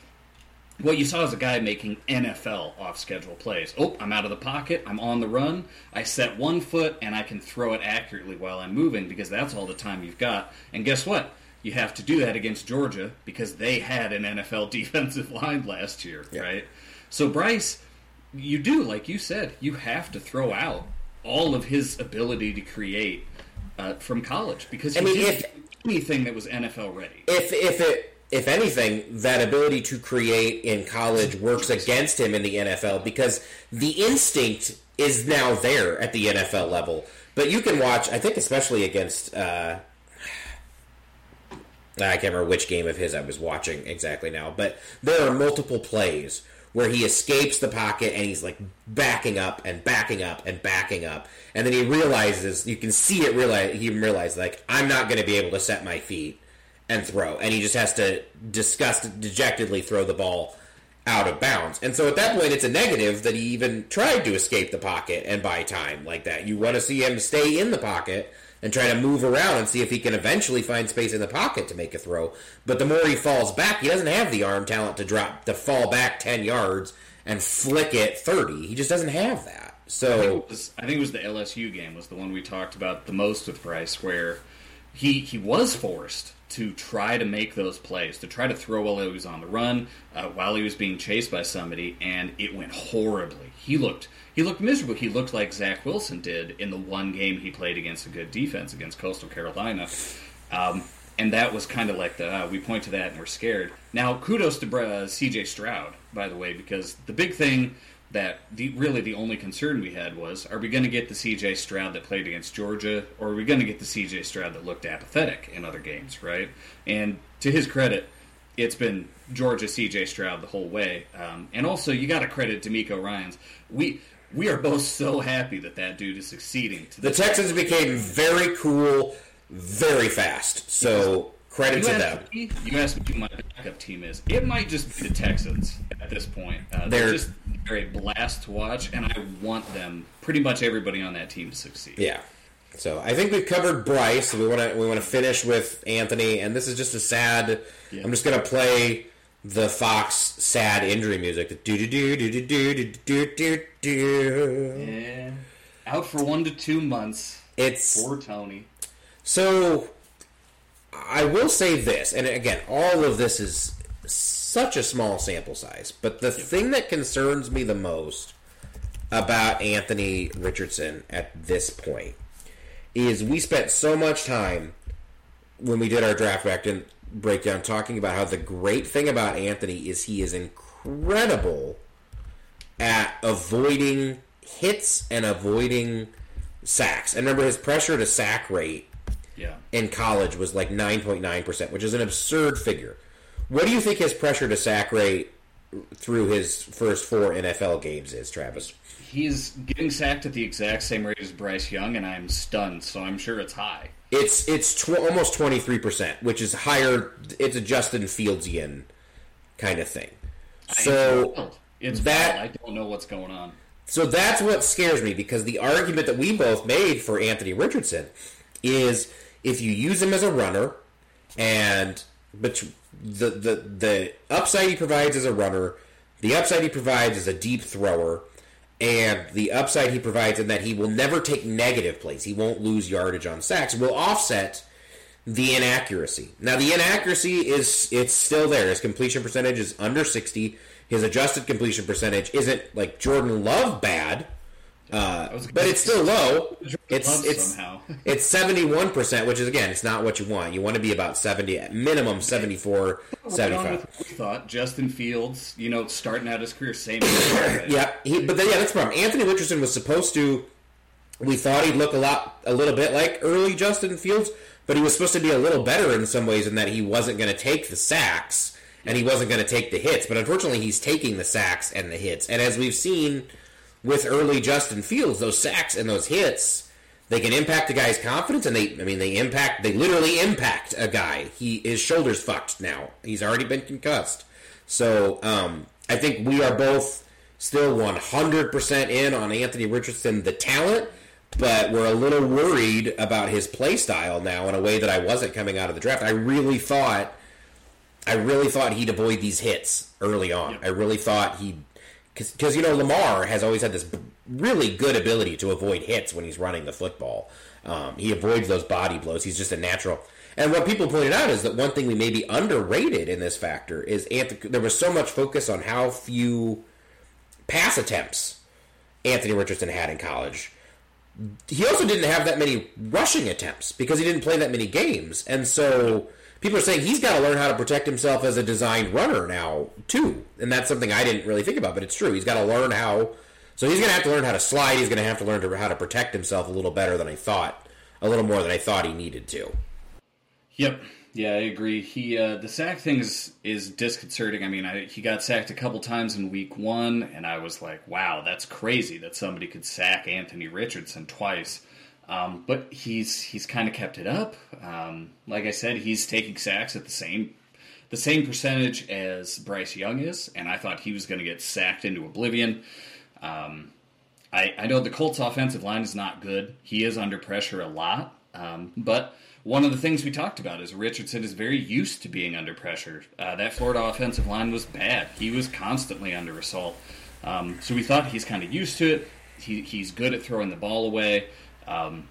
what you saw is a guy making N F L off-schedule plays. Oh, I'm out of the pocket. I'm on the run. I set one foot, and I can throw it accurately while I'm moving because that's all the time you've got. And guess what? You have to do that against Georgia because they had an N F L defensive line last year, yeah. right? So, Bryce, you do, like you said, you have to throw out all of his ability to create uh, from college because he I mean, didn't if, do anything that was N F L ready. If, if it... If anything, that ability to create in college works against him in the N F L because the instinct is now there at the N F L level. But you can watch, I think especially against, uh, I can't remember which game of his I was watching exactly now, but there are multiple plays where he escapes the pocket and he's like backing up and backing up and backing up. And then he realizes, you can see it, realize, he realizes like, I'm not going to be able to set my feet and throw, and he just has to disgust, dejectedly throw the ball out of bounds. And so at that point, it's a negative that he even tried to escape the pocket and buy time like that. You want to see him stay in the pocket and try to move around and see if he can eventually find space in the pocket to make a throw. But the more he falls back, he doesn't have the arm talent to drop, to fall back ten yards and flick it thirty. He just doesn't have that. So I think it was, I think it was the L S U game was the one we talked about the most with Bryce, where he he was forced to try to make those plays, to try to throw while he was on the run, uh, while he was being chased by somebody, and it went horribly. He looked he looked miserable. He looked like Zach Wilson did in the one game he played against a good defense, against Coastal Carolina. Um, and that was kind of like the, uh, we point to that and we're scared. Now, kudos to uh, C J. Stroud, by the way, because the big thing that the really the only concern we had was, are we going to get the C J. Stroud that played against Georgia, or are we going to get the C J. Stroud that looked apathetic in other games, right? And to his credit, it's been Georgia C J. Stroud the whole way. Um, and also, you got to credit D'Amico Ryans. We we are both so happy that that dude is succeeding. To the Texans level. Became very cool, very fast, so credit to them. Me, you asked me who my backup team is. It might just be the Texans at this point. Uh, they're, they're just they're a blast to watch, and I want them, pretty much everybody on that team, to succeed. Yeah. So I think we've covered Bryce. We want to we want to finish with Anthony, and this is just a sad. Yeah. I'm just gonna play the Fox sad injury music. The do do do do do do do do do. Yeah. Out for one to two months. It's for Tony. So. I will say this, and again, all of this is such a small sample size, but the thing that concerns me the most about Anthony Richardson at this point is we spent so much time when we did our draft breakdown talking about how the great thing about Anthony is he is incredible at avoiding hits and avoiding sacks. And remember, his pressure to sack rate Yeah. in college was like nine point nine percent, which is an absurd figure. What do you think his pressure to sack rate through his first four N F L games is, Travis? He's getting sacked at the exact same rate as Bryce Young, and I'm stunned, so I'm sure it's high. It's it's tw- almost twenty-three percent, which is higher. It's a Justin Fieldsian kind of thing. So I it's that wild. I don't know what's going on. So that's what scares me, because the argument that we both made for Anthony Richardson is, if you use him as a runner, and but the, the the upside he provides as a runner, the upside he provides as a deep thrower, and the upside he provides in that he will never take negative plays, he won't lose yardage on sacks, will offset the inaccuracy. Now, the inaccuracy is it's still there. His completion percentage is under sixty. His adjusted completion percentage isn't like Jordan Love bad, uh, but it's still low. It's it's it's seventy-one percent, which is, again, it's not what you want. You want to be about seventy, at minimum seventy-four, seventy-five. I thought Justin Fields, you know, starting out his career, same thing. Yeah, he, but then, yeah, that's the problem. Anthony Richardson was supposed to, we thought he'd look a lot, a little bit like early Justin Fields, but he was supposed to be a little better in some ways in that he wasn't going to take the sacks and he wasn't going to take the hits. But unfortunately, he's taking the sacks and the hits. And as we've seen with early Justin Fields, those sacks and those hits, they can impact a guy's confidence. And they, I mean, they impact, they literally impact a guy. He, his shoulder's fucked now. He's already been concussed. So um, I think we are both still one hundred percent in on Anthony Richardson, the talent. But we're a little worried about his play style now in a way that I wasn't coming out of the draft. I really thought, I really thought he'd avoid these hits early on. Yep. I really thought he'd, because, you know, Lamar has always had this really good ability to avoid hits when he's running the football. Um, he avoids those body blows. He's just a natural. And what people pointed out is that one thing we may be underrated in this factor is Anthony, there was so much focus on how few pass attempts Anthony Richardson had in college. He also didn't have that many rushing attempts because he didn't play that many games. And so people are saying he's got to learn how to protect himself as a designed runner now, too. And that's something I didn't really think about, but it's true. He's got to learn how. So he's going to have to learn how to slide. He's going to have to learn to, how to protect himself a little better than I thought, a little more than I thought he needed to. Yep. Yeah, I agree. He uh, the sack thing is, is disconcerting. I mean, I, he got sacked a couple times in week one, and I was like, wow, that's crazy that somebody could sack Anthony Richardson twice. Um, but he's he's kind of kept it up. Um, like I said, he's taking sacks at the same the same percentage as Bryce Young is, and I thought he was going to get sacked into oblivion. Um, I, I know the Colts' offensive line is not good. He is under pressure a lot, um, but... One of the things we talked about is Richardson is very used to being under pressure. Uh, that Florida offensive line was bad. He was constantly under assault. Um, so we thought he's kind of used to it. He, he's good at throwing the ball away. Um,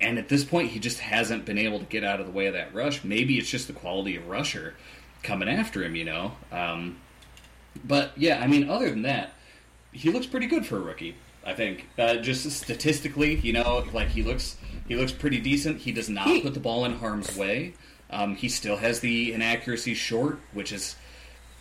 and at this point, he just hasn't been able to get out of the way of that rush. Maybe it's just the quality of rusher coming after him, you know. Um, but, yeah, I mean, other than that, he looks pretty good for a rookie, I think. Uh, just statistically, you know, like he looks... He looks pretty decent. He does not put the ball in harm's way. Um, he still has the inaccuracy short, which is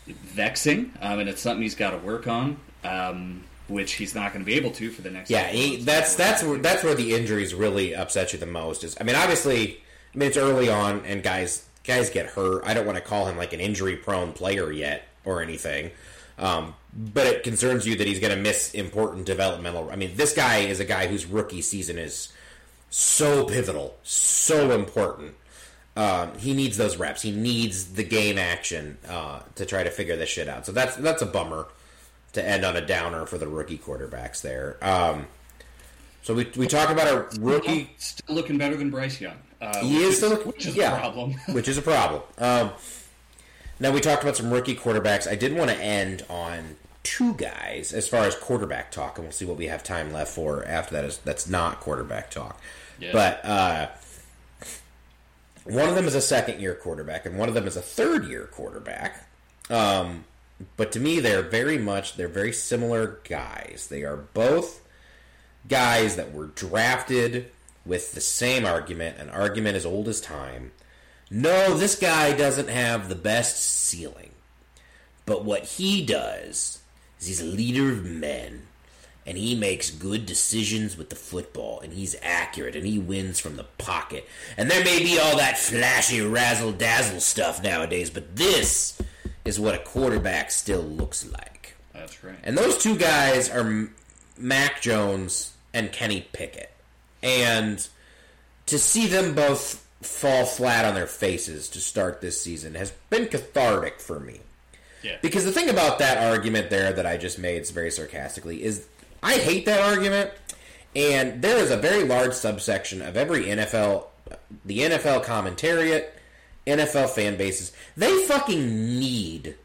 vexing, um, and it's something he's got to work on, um, which he's not going to be able to for the next. Yeah, he, that's that's where, that's where the injuries really upset you the most. Is I mean, obviously, I mean it's early on, and guys guys get hurt. I don't want to call him like an injury-prone player yet or anything, um, but it concerns you that he's going to miss important developmental. I mean, this guy is a guy whose rookie season is. So pivotal, so important. Um, he needs those reps. He needs the game action uh, to try to figure this shit out. So that's that's a bummer to end on a downer for the rookie quarterbacks there. Um, so we we talk about our rookie still looking better than Bryce Young. Uh, he is still looking, which is yeah, a problem. Which is a problem. Um, now we talked about some rookie quarterbacks. I did want to end on two guys as far as quarterback talk, and we'll see what we have time left for after that. Is that's not quarterback talk. Yeah. But uh, one of them is a second-year quarterback, and one of them is a third-year quarterback. Um, but to me, they're very much, they're very similar guys. They are both guys that were drafted with the same argument, an argument as old as time. No, this guy doesn't have the best ceiling. But what he does is he's a leader of men. And he makes good decisions with the football. And he's accurate. And he wins from the pocket. And there may be all that flashy razzle-dazzle stuff nowadays. But this is what a quarterback still looks like. That's right. And those two guys are Mac Jones and Kenny Pickett. And to see them both fall flat on their faces to start this season has been cathartic for me. Yeah. Because the thing about that argument there that I just made very sarcastically is... I hate that argument, and there is a very large subsection of every N F L, the N F L commentariat, N F L fan bases. They fucking need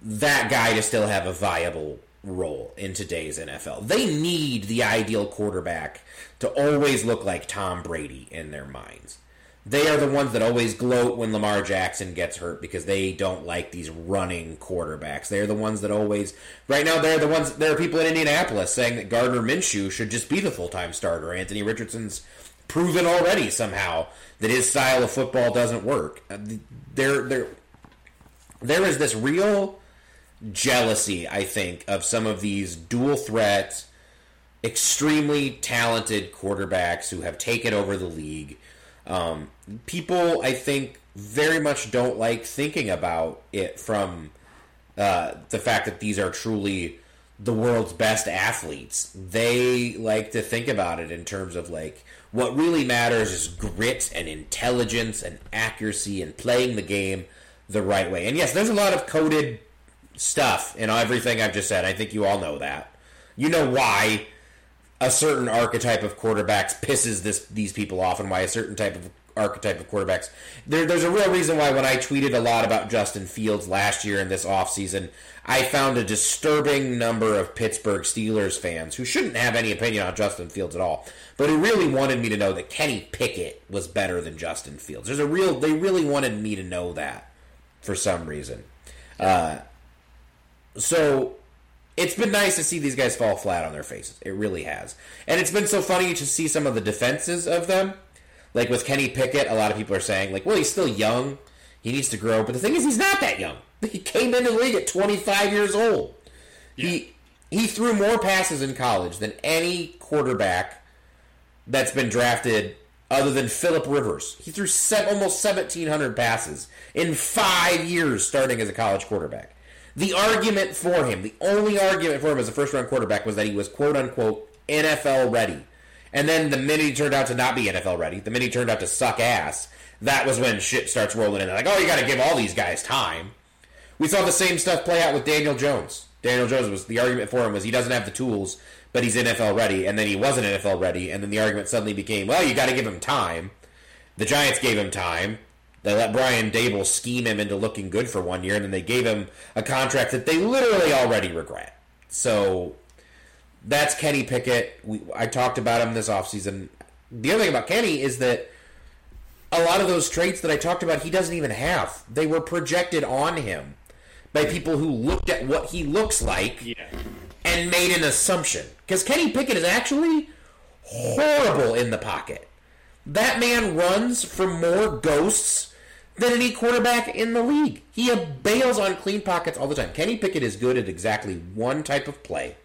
that guy to still have a viable role in today's N F L. They need the ideal quarterback to always look like Tom Brady in their minds. they are the ones that always gloat when Lamar Jackson gets hurt because they don't like these running quarterbacks. They're the ones that always right now they're the ones there are people in Indianapolis saying that Gardner Minshew should just be the full-time starter. Anthony Richardson's proven already somehow that his style of football doesn't work. There there there is this real jealousy, I think, of some of these dual threats, extremely talented quarterbacks who have taken over the league. Um, people, I think, very much don't like thinking about it from uh, the fact that these are truly the world's best athletes. They like to think about it in terms of, like, what really matters is grit and intelligence and accuracy and playing the game the right way. And yes, there's a lot of coded stuff in everything I've just said. I think you all know that. You know why a certain archetype of quarterbacks pisses this these people off, and why a certain type of archetype of quarterbacks. There, there's a real reason why when I tweeted a lot about Justin Fields last year and this offseason, I found a disturbing number of Pittsburgh Steelers fans who shouldn't have any opinion on Justin Fields at all, but who really wanted me to know that Kenny Pickett was better than Justin Fields. There's a real they really wanted me to know that for some reason. Uh, so. It's been nice to see these guys fall flat on their faces. It really has. And it's been so funny to see some of the defenses of them. Like with Kenny Pickett, a lot of people are saying, like, well, he's still young. He needs to grow. But the thing is, he's not that young. He came into the league at twenty-five years old. Yeah. He he threw more passes in college than any quarterback that's been drafted other than Phillip Rivers. He threw seven, almost seventeen hundred passes in five years starting as a college quarterback. The argument for him, the only argument for him as a first-round quarterback was that he was, quote-unquote, N F L ready. And then the minute he turned out to not be N F L ready, the minute he turned out to suck ass, that was when shit starts rolling in. They're like, oh, you got to give all these guys time. We saw the same stuff play out with Daniel Jones. Daniel Jones, was the argument for him was he doesn't have the tools, but he's N F L ready, and then he wasn't N F L ready, and then the argument suddenly became, well, you got to give him time. The Giants gave him time. They let Brian Dable scheme him into looking good for one year, and then they gave him a contract that they literally already regret. So that's Kenny Pickett. We, I talked about him this offseason. The other thing about Kenny is that a lot of those traits that I talked about, he doesn't even have. They were projected on him by people who looked at what he looks like yeah. and made an assumption. Because Kenny Pickett is actually horrible in the pocket. That man runs for more ghosts than any quarterback in the league. He bails on clean pockets all the time. Kenny Pickett is good at exactly one type of play,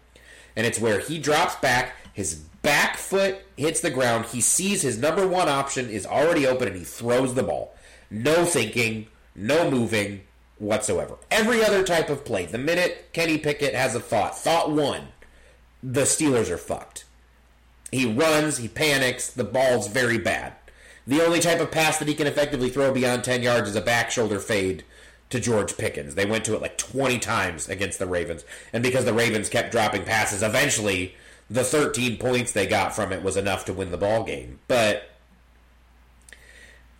and it's where he drops back, his back foot hits the ground, he sees his number one option is already open, and he throws the ball. No thinking, no moving whatsoever. Every other type of play, the minute Kenny Pickett has a thought, thought one, the Steelers are fucked. He runs, he panics, the ball's very bad. The only type of pass that he can effectively throw beyond ten yards is a back shoulder fade to George Pickens. They went to it like twenty times against the Ravens, and because the Ravens kept dropping passes, eventually the thirteen points they got from it was enough to win the ball game. But,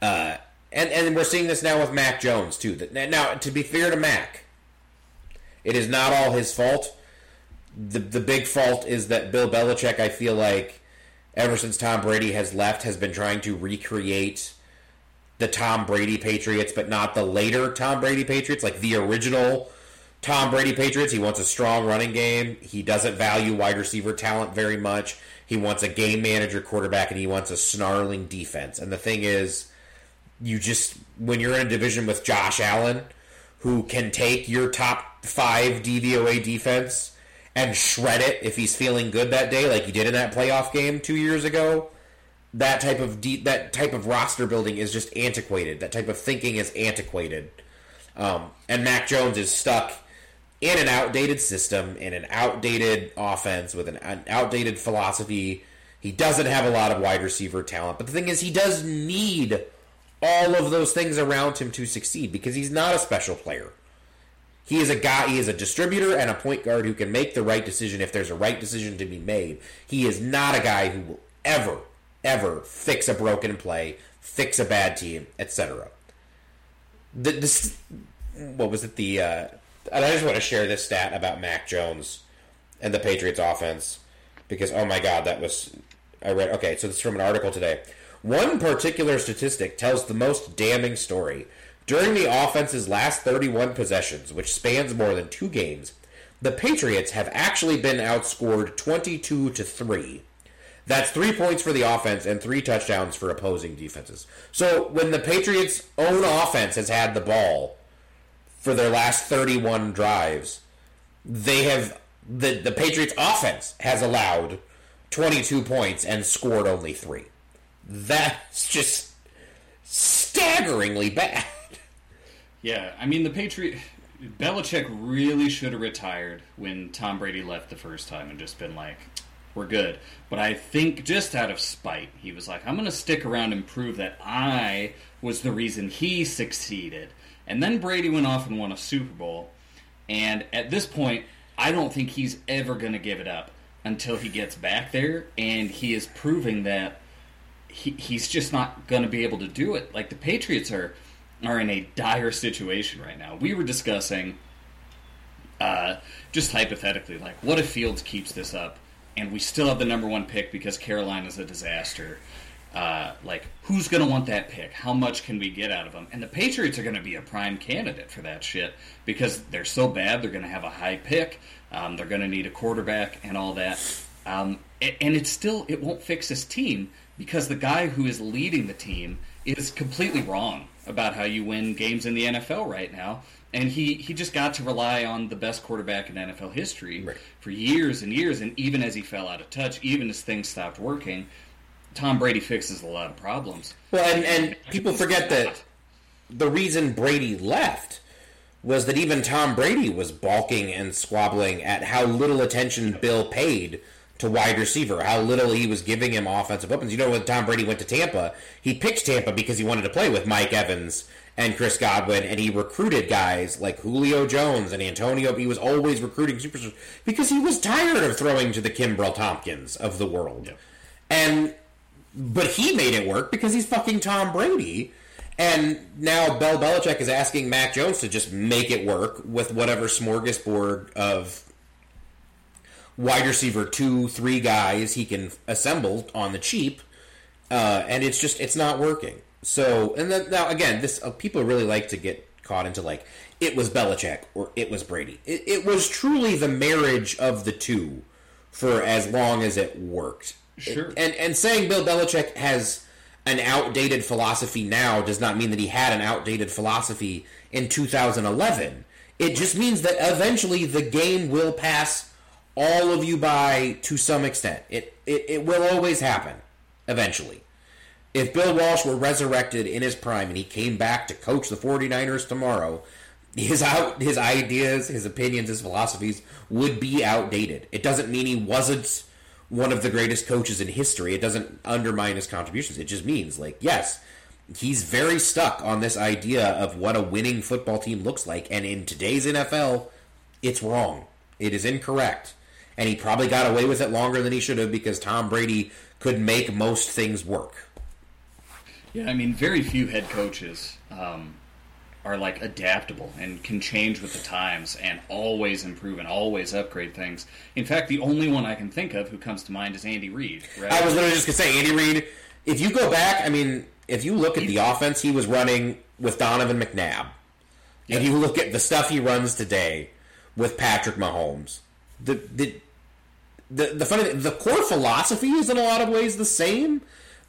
uh, and, and we're seeing this now with Mac Jones, too. Now, to be fair to Mac, it is not all his fault. The, the big fault is that Bill Belichick, I feel like, ever since Tom Brady has left, has been trying to recreate the Tom Brady Patriots, but not the later Tom Brady Patriots, like the original Tom Brady Patriots. He wants a strong running game. He doesn't value wide receiver talent very much. He wants a game manager quarterback, and he wants a snarling defense. And the thing is, you just when you're in a division with Josh Allen, who can take your top five D V O A defense and shred it if he's feeling good that day, like he did in that playoff game two years ago. That type of de- that type of roster building is just antiquated. That type of thinking is antiquated. Um, and Mac Jones is stuck in an outdated system, in an outdated offense with an, an outdated philosophy. He doesn't have a lot of wide receiver talent. But the thing is, he does need all of those things around him to succeed because he's not a special player. He is a guy, he is a distributor and a point guard who can make the right decision if there's a right decision to be made. He is not a guy who will ever, ever fix a broken play, fix a bad team, et cetera. The, this, what was it? The uh, and I just want to share this stat about Mac Jones and the Patriots offense because, oh my God, that was... I read. Okay, so this is from an article today. One particular statistic tells the most damning story. During the offense's last thirty-one possessions, which spans more than two games, the Patriots have actually been outscored twenty-two to three. That's three points for the offense and three touchdowns for opposing defenses. So when the Patriots' own offense has had the ball for their last thirty-one drives, they have the, the Patriots' offense has allowed twenty-two points and scored only three. That's just staggeringly bad. Yeah, I mean, the Patriot Belichick really should have retired when Tom Brady left the first time and just been like, we're good. But I think just out of spite, he was like, I'm going to stick around and prove that I was the reason he succeeded. And then Brady went off and won a Super Bowl. And at this point, I don't think he's ever going to give it up until he gets back there. And he is proving that he, he's just not going to be able to do it. Like, the Patriots are are in a dire situation right now. We were discussing, uh, just hypothetically, like, what if Fields keeps this up and we still have the number one pick because Carolina's a disaster? Uh, like, who's going to want that pick? How much can we get out of them? And the Patriots are going to be a prime candidate for that shit because they're so bad, they're going to have a high pick, um, they're going to need a quarterback and all that. Um, and it's still, it won't fix this team because the guy who is leading the team is completely wrong about how you win games in the N F L right now. And he, he just got to rely on the best quarterback in N F L history right. for years and years. And even as he fell out of touch, even as things stopped working, Tom Brady fixes a lot of problems. Well, and, and people forget that the reason Brady left was that even Tom Brady was balking and squabbling at how little attention Bill paid to wide receiver, how little he was giving him offensive weapons. You know, when Tom Brady went to Tampa, he picked Tampa because he wanted to play with Mike Evans and Chris Godwin, and he recruited guys like Julio Jones and Antonio. He was always recruiting superstars because he was tired of throwing to the Kimbrel Tompkins of the world. Yep. And but he made it work because he's fucking Tom Brady. And now Bill Belichick is asking Mac Jones to just make it work with whatever smorgasbord of wide receiver two, three guys he can assemble on the cheap, uh, and it's just it's not working. So, and then now again, this uh, people really like to get caught into like it was Belichick or it was Brady. It, it was truly the marriage of the two for as long as it worked. Sure. It, and and saying Bill Belichick has an outdated philosophy now does not mean that he had an outdated philosophy in two thousand eleven. It just means that eventually the game will pass all of you by to some extent. It, it it will always happen, eventually. If Bill Walsh were resurrected in his prime and he came back to coach the 49ers tomorrow, his out his ideas, his opinions, his philosophies would be outdated. It doesn't mean he wasn't one of the greatest coaches in history. It doesn't undermine his contributions. It just means, like, yes, he's very stuck on this idea of what a winning football team looks like, and in today's N F L, it's wrong. It is incorrect. And he probably got away with it longer than he should have because Tom Brady could make most things work. Yeah, I mean, very few head coaches um, are, like, adaptable and can change with the times and always improve and always upgrade things. In fact, the only one I can think of who comes to mind is Andy Reid. Right? I was literally just going to say, Andy Reid, if you go back, I mean, if you look at the offense he was running with Donovan McNabb, yeah. and you look at the stuff he runs today with Patrick Mahomes, the... the The the funny thing, the core philosophy is in a lot of ways the same,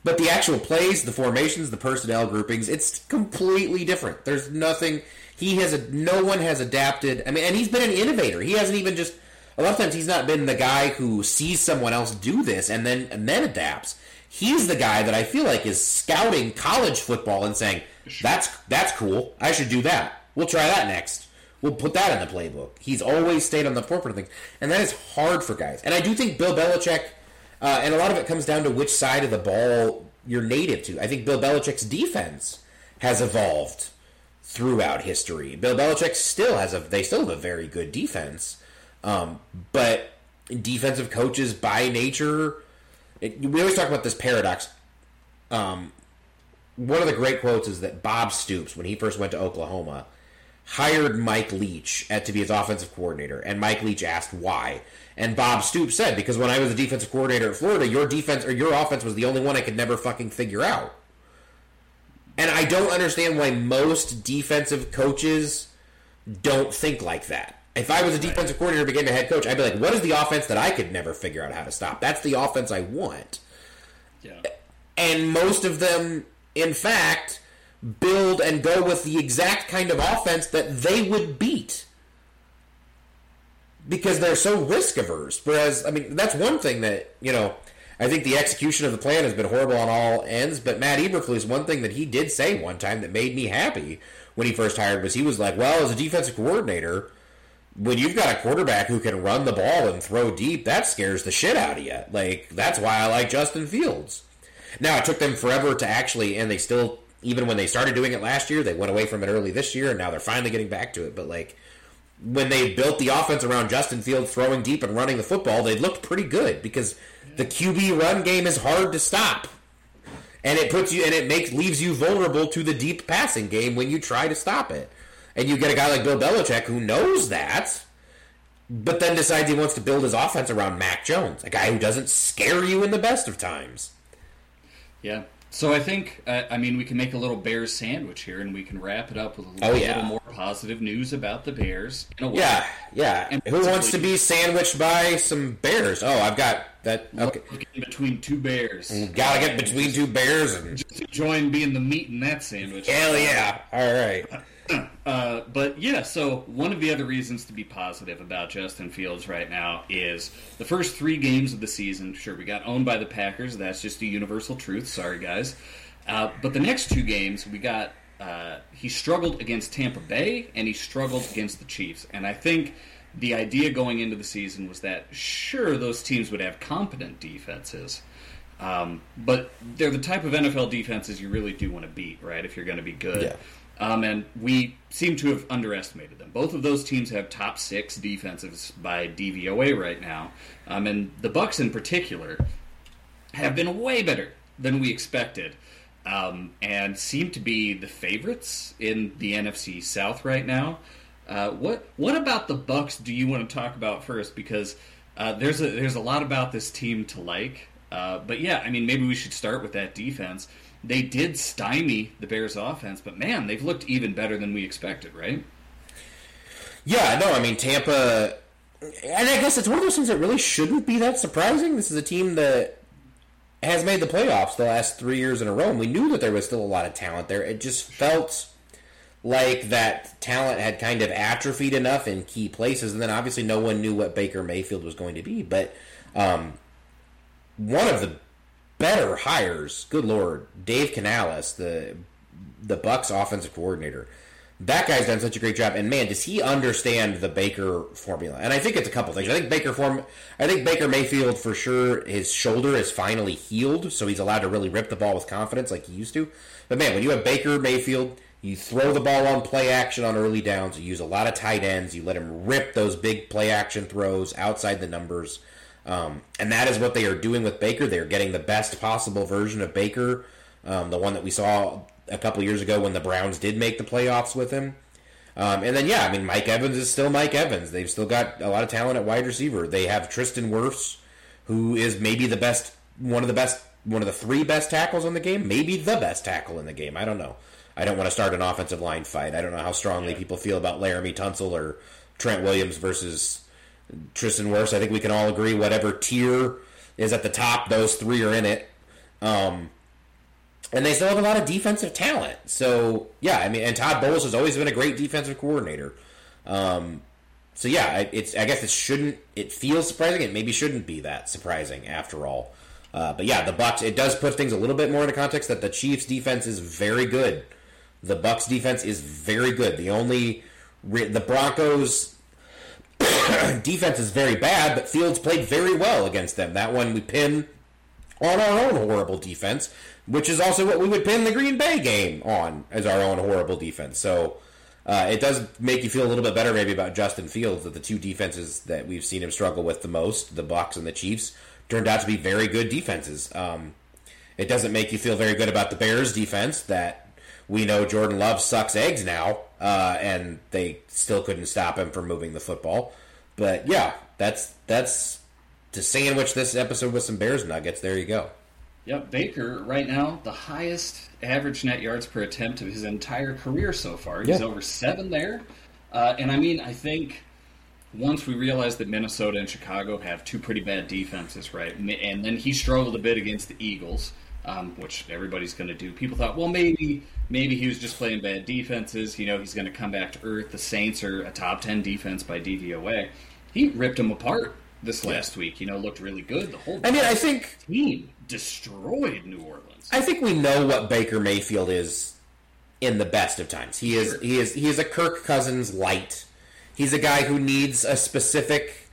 but the actual plays, the formations, the personnel groupings, it's completely different. There's nothing he has. A, no one has adapted. I mean, and he's been an innovator. He hasn't even just a lot of times he's not been the guy who sees someone else do this and then and then adapts. He's the guy that I feel like is scouting college football and saying that's that's cool. I should do that. We'll try that next. We'll put that in the playbook. He's always stayed on the forefront of things. And that is hard for guys. And I do think Bill Belichick, uh, and a lot of it comes down to which side of the ball you're native to. I think Bill Belichick's defense has evolved throughout history. Bill Belichick still has a, they still have a very good defense. Um, but defensive coaches by nature, it, we always talk about this paradox. Um, one of the great quotes is that Bob Stoops, when he first went to Oklahoma, hired Mike Leach at, to be his offensive coordinator, and Mike Leach asked why. And Bob Stoops said, because when I was a defensive coordinator at Florida, your defense or your offense was the only one I could never fucking figure out. And I don't understand why most defensive coaches don't think like that. If I was a defensive coordinator and became a head coach, I'd be like, what is the offense that I could never figure out how to stop? That's the offense I want. Yeah. And most of them, in fact, build and go with the exact kind of offense that they would beat. Because they're so risk-averse. Whereas, I mean, that's one thing that, you know, I think the execution of the plan has been horrible on all ends, but Matt Eberflus, one thing that he did say one time that made me happy when he first hired was he was like, well, as a defensive coordinator, when you've got a quarterback who can run the ball and throw deep, that scares the shit out of you. Like, that's why I like Justin Fields. Now, it took them forever to actually, and they still, even when they started doing it last year, they went away from it early this year, and now they're finally getting back to it, but like, when they built the offense around Justin Fields throwing deep and running the football, they looked pretty good because the Q B run game is hard to stop, and it puts you and it makes leaves you vulnerable to the deep passing game when you try to stop it. And you get a guy like Bill Belichick who knows that, but then decides he wants to build his offense around Mac Jones, a guy who doesn't scare you in the best of times. Yeah. So I think, uh, I mean, we can make a little Bears sandwich here, and we can wrap it up with a little, oh, yeah. little more positive news about the Bears. In a way. Yeah, yeah. And who wants to be sandwiched by some Bears? Oh, I've got that. Okay. In between two Bears. You gotta get between two Bears. And just enjoying being the meat in that sandwich. Hell yeah. All right. Uh, but, yeah, so one of the other reasons to be positive about Justin Fields right now is the first three games of the season, sure, we got owned by the Packers. That's just a universal truth. Sorry, guys. Uh, but the next two games, we got uh, he struggled against Tampa Bay and he struggled against the Chiefs. And I think the idea going into the season was that, sure, those teams would have competent defenses. Um, but they're the type of N F L defenses you really do want to beat, right, if you're going to be good. Yeah. Um, and we seem to have underestimated them. Both of those teams have top six defenses by D V O A right now. Um, and the Bucs in particular have been way better than we expected um, and seem to be the favorites in the N F C South right now. Uh, what what about the Bucs do you want to talk about first? Because uh, there's, a, there's a lot about this team to like. Uh, but, yeah, I mean, maybe we should start with that defense. They did stymie the Bears' offense, but, man, they've looked even better than we expected, right? Yeah, no, I mean, Tampa... And I guess it's one of those things that really shouldn't be that surprising. This is a team that has made the playoffs the last three years in a row, and we knew that there was still a lot of talent there. It just felt like that talent had kind of atrophied enough in key places, and then obviously no one knew what Baker Mayfield was going to be, but um, one of the better hires, good lord, Dave Canales, the the Bucs offensive coordinator. That guy's done such a great job, and man, does he understand the Baker formula? And I think it's a couple things. I think Baker form, I think Baker Mayfield for sure. His shoulder is finally healed, so he's allowed to really rip the ball with confidence like he used to. But man, when you have Baker Mayfield, you throw the ball on play action on early downs. You use a lot of tight ends. You let him rip those big play action throws outside the numbers. Um, and that is what they are doing with Baker. They are getting the best possible version of Baker, um, the one that we saw a couple years ago when the Browns did make the playoffs with him. Um, and then, yeah, I mean, Mike Evans is still Mike Evans. They've still got a lot of talent at wide receiver. They have Tristan Wirfs, who is maybe the best, one of the best, one of the three best tackles in the game, maybe the best tackle in the game. I don't know. I don't want to start an offensive line fight. I don't know how strongly people feel about Laramie Tunsil or Trent Williams versus Tristan Wirfs. I think we can all agree whatever tier is at the top, those three are in it. Um, and they still have a lot of defensive talent. So, yeah, I mean, and Todd Bowles has always been a great defensive coordinator. Um, so, yeah, it's I guess it shouldn't, it feels surprising. It maybe shouldn't be that surprising after all. Uh, but, yeah, the Bucs, it does put things a little bit more into context that the Chiefs' defense is very good. The Bucs' defense is very good. The only, the Broncos' defense is very bad, but Fields played very well against them. That one we pin on our own horrible defense, which is also what we would pin the Green Bay game on as our own horrible defense. So uh, it does make you feel a little bit better maybe about Justin Fields that the two defenses that we've seen him struggle with the most, the Bucs and the Chiefs, turned out to be very good defenses. Um, it doesn't make you feel very good about the Bears defense that we know Jordan Love sucks eggs now. uh, and they still couldn't stop him from moving the football. But yeah, that's that's to sandwich this episode with some Bears nuggets. There you go. Yep, Baker right now the highest average net yards per attempt of his entire career so far. He's yeah. over seven there, uh, and I mean I think. Once we realized that Minnesota and Chicago have two pretty bad defenses, right? And then he struggled a bit against the Eagles, um, which everybody's going to do. People thought, well, maybe maybe he was just playing bad defenses. You know, he's going to come back to earth. The Saints are a top ten defense by D V O A. He ripped them apart this last yeah. week. You know, looked really good. The whole I mean, I think team destroyed New Orleans. I think we know what Baker Mayfield is in the best of times. He is sure. he is he is a Kirk Cousins light. He's a guy who needs a specific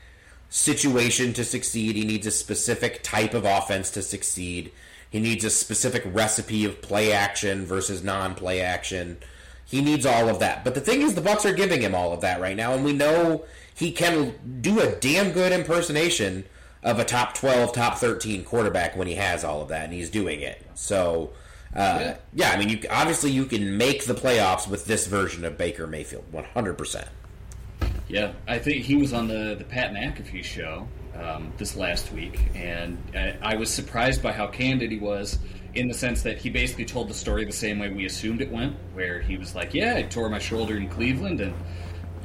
situation to succeed. He needs a specific type of offense to succeed. He needs a specific recipe of play action versus non-play action. He needs all of that. But the thing is, the Bucs are giving him all of that right now, and we know he can do a damn good impersonation of a top twelve, top thirteen quarterback when he has all of that, and he's doing it. So, uh, yeah. yeah, I mean, you, obviously you can make the playoffs with this version of Baker Mayfield, one hundred percent. Yeah, I think he was on the, the Pat McAfee show um, this last week, and I, I was surprised by how candid he was in the sense that he basically told the story the same way we assumed it went, where he was like, yeah, I tore my shoulder in Cleveland, and,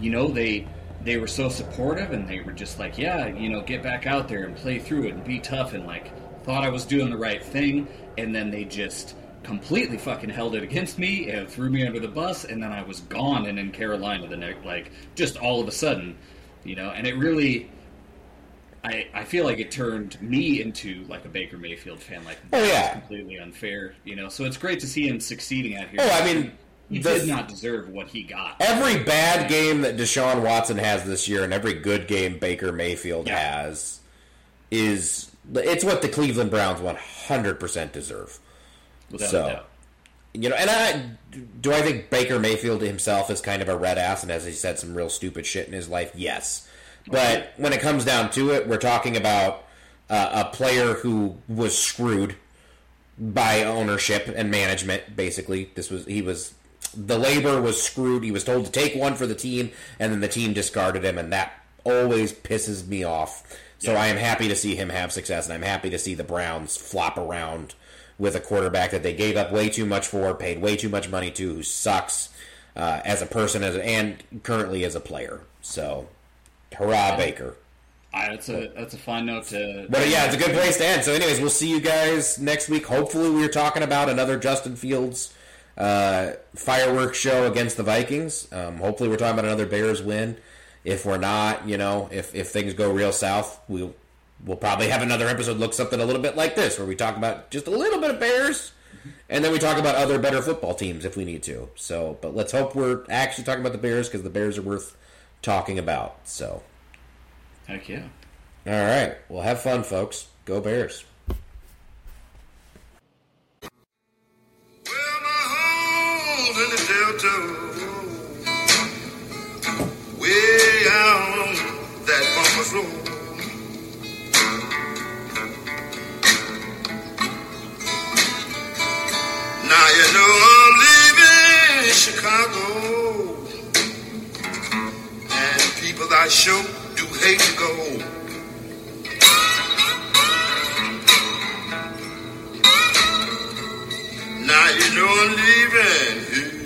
you know, they they were so supportive, and they were just like, yeah, you know, get back out there and play through it and be tough, and, like, thought I was doing the right thing, and then they just completely fucking held it against me and threw me under the bus, and then I was gone and in Carolina the next, like, just all of a sudden, you know, and it really, I I feel like it turned me into, like, a Baker Mayfield fan, like, oh, yeah. That's completely unfair, you know, so it's great to see him succeeding out here. Oh, I mean, he the, did not deserve what he got. Every bad game that Deshaun Watson has this year and every good game Baker Mayfield yeah. has is, it's what the Cleveland Browns one hundred percent deserve. Without so, a doubt. You know, and I do I think Baker Mayfield himself is kind of a red ass and has he said some real stupid shit in his life? Yes. But okay. when it comes down to it, we're talking about uh, a player who was screwed by ownership and management, basically. This was he was the labor was screwed. He was told to take one for the team, and then the team discarded him, and that always pisses me off. So yeah. I am happy to see him have success, and I'm happy to see the Browns flop around with a quarterback that they gave up way too much for, paid way too much money to, who sucks uh, as a person as and currently as a player. So, hurrah, Baker! I, that's a that's a fine note to. But yeah, it's a good place to end. So, anyways, we'll see you guys next week. Hopefully, we're talking about another Justin Fields uh, fireworks show against the Vikings. Um, hopefully, we're talking about another Bears win. If we're not, you know, if if things go real south, we'll. We'll probably have another episode look something a little bit like this, where we talk about just a little bit of Bears, and then we talk about other better football teams if we need to. So, but let's hope we're actually talking about the Bears, because the Bears are worth talking about. So, heck yeah. All right. Well, have fun, folks. Go Bears. Well, my home's in the Delta, way out on that bumper's road. Now you know I'm leaving Chicago, and people I sure do hate to go. Now you know I'm leaving.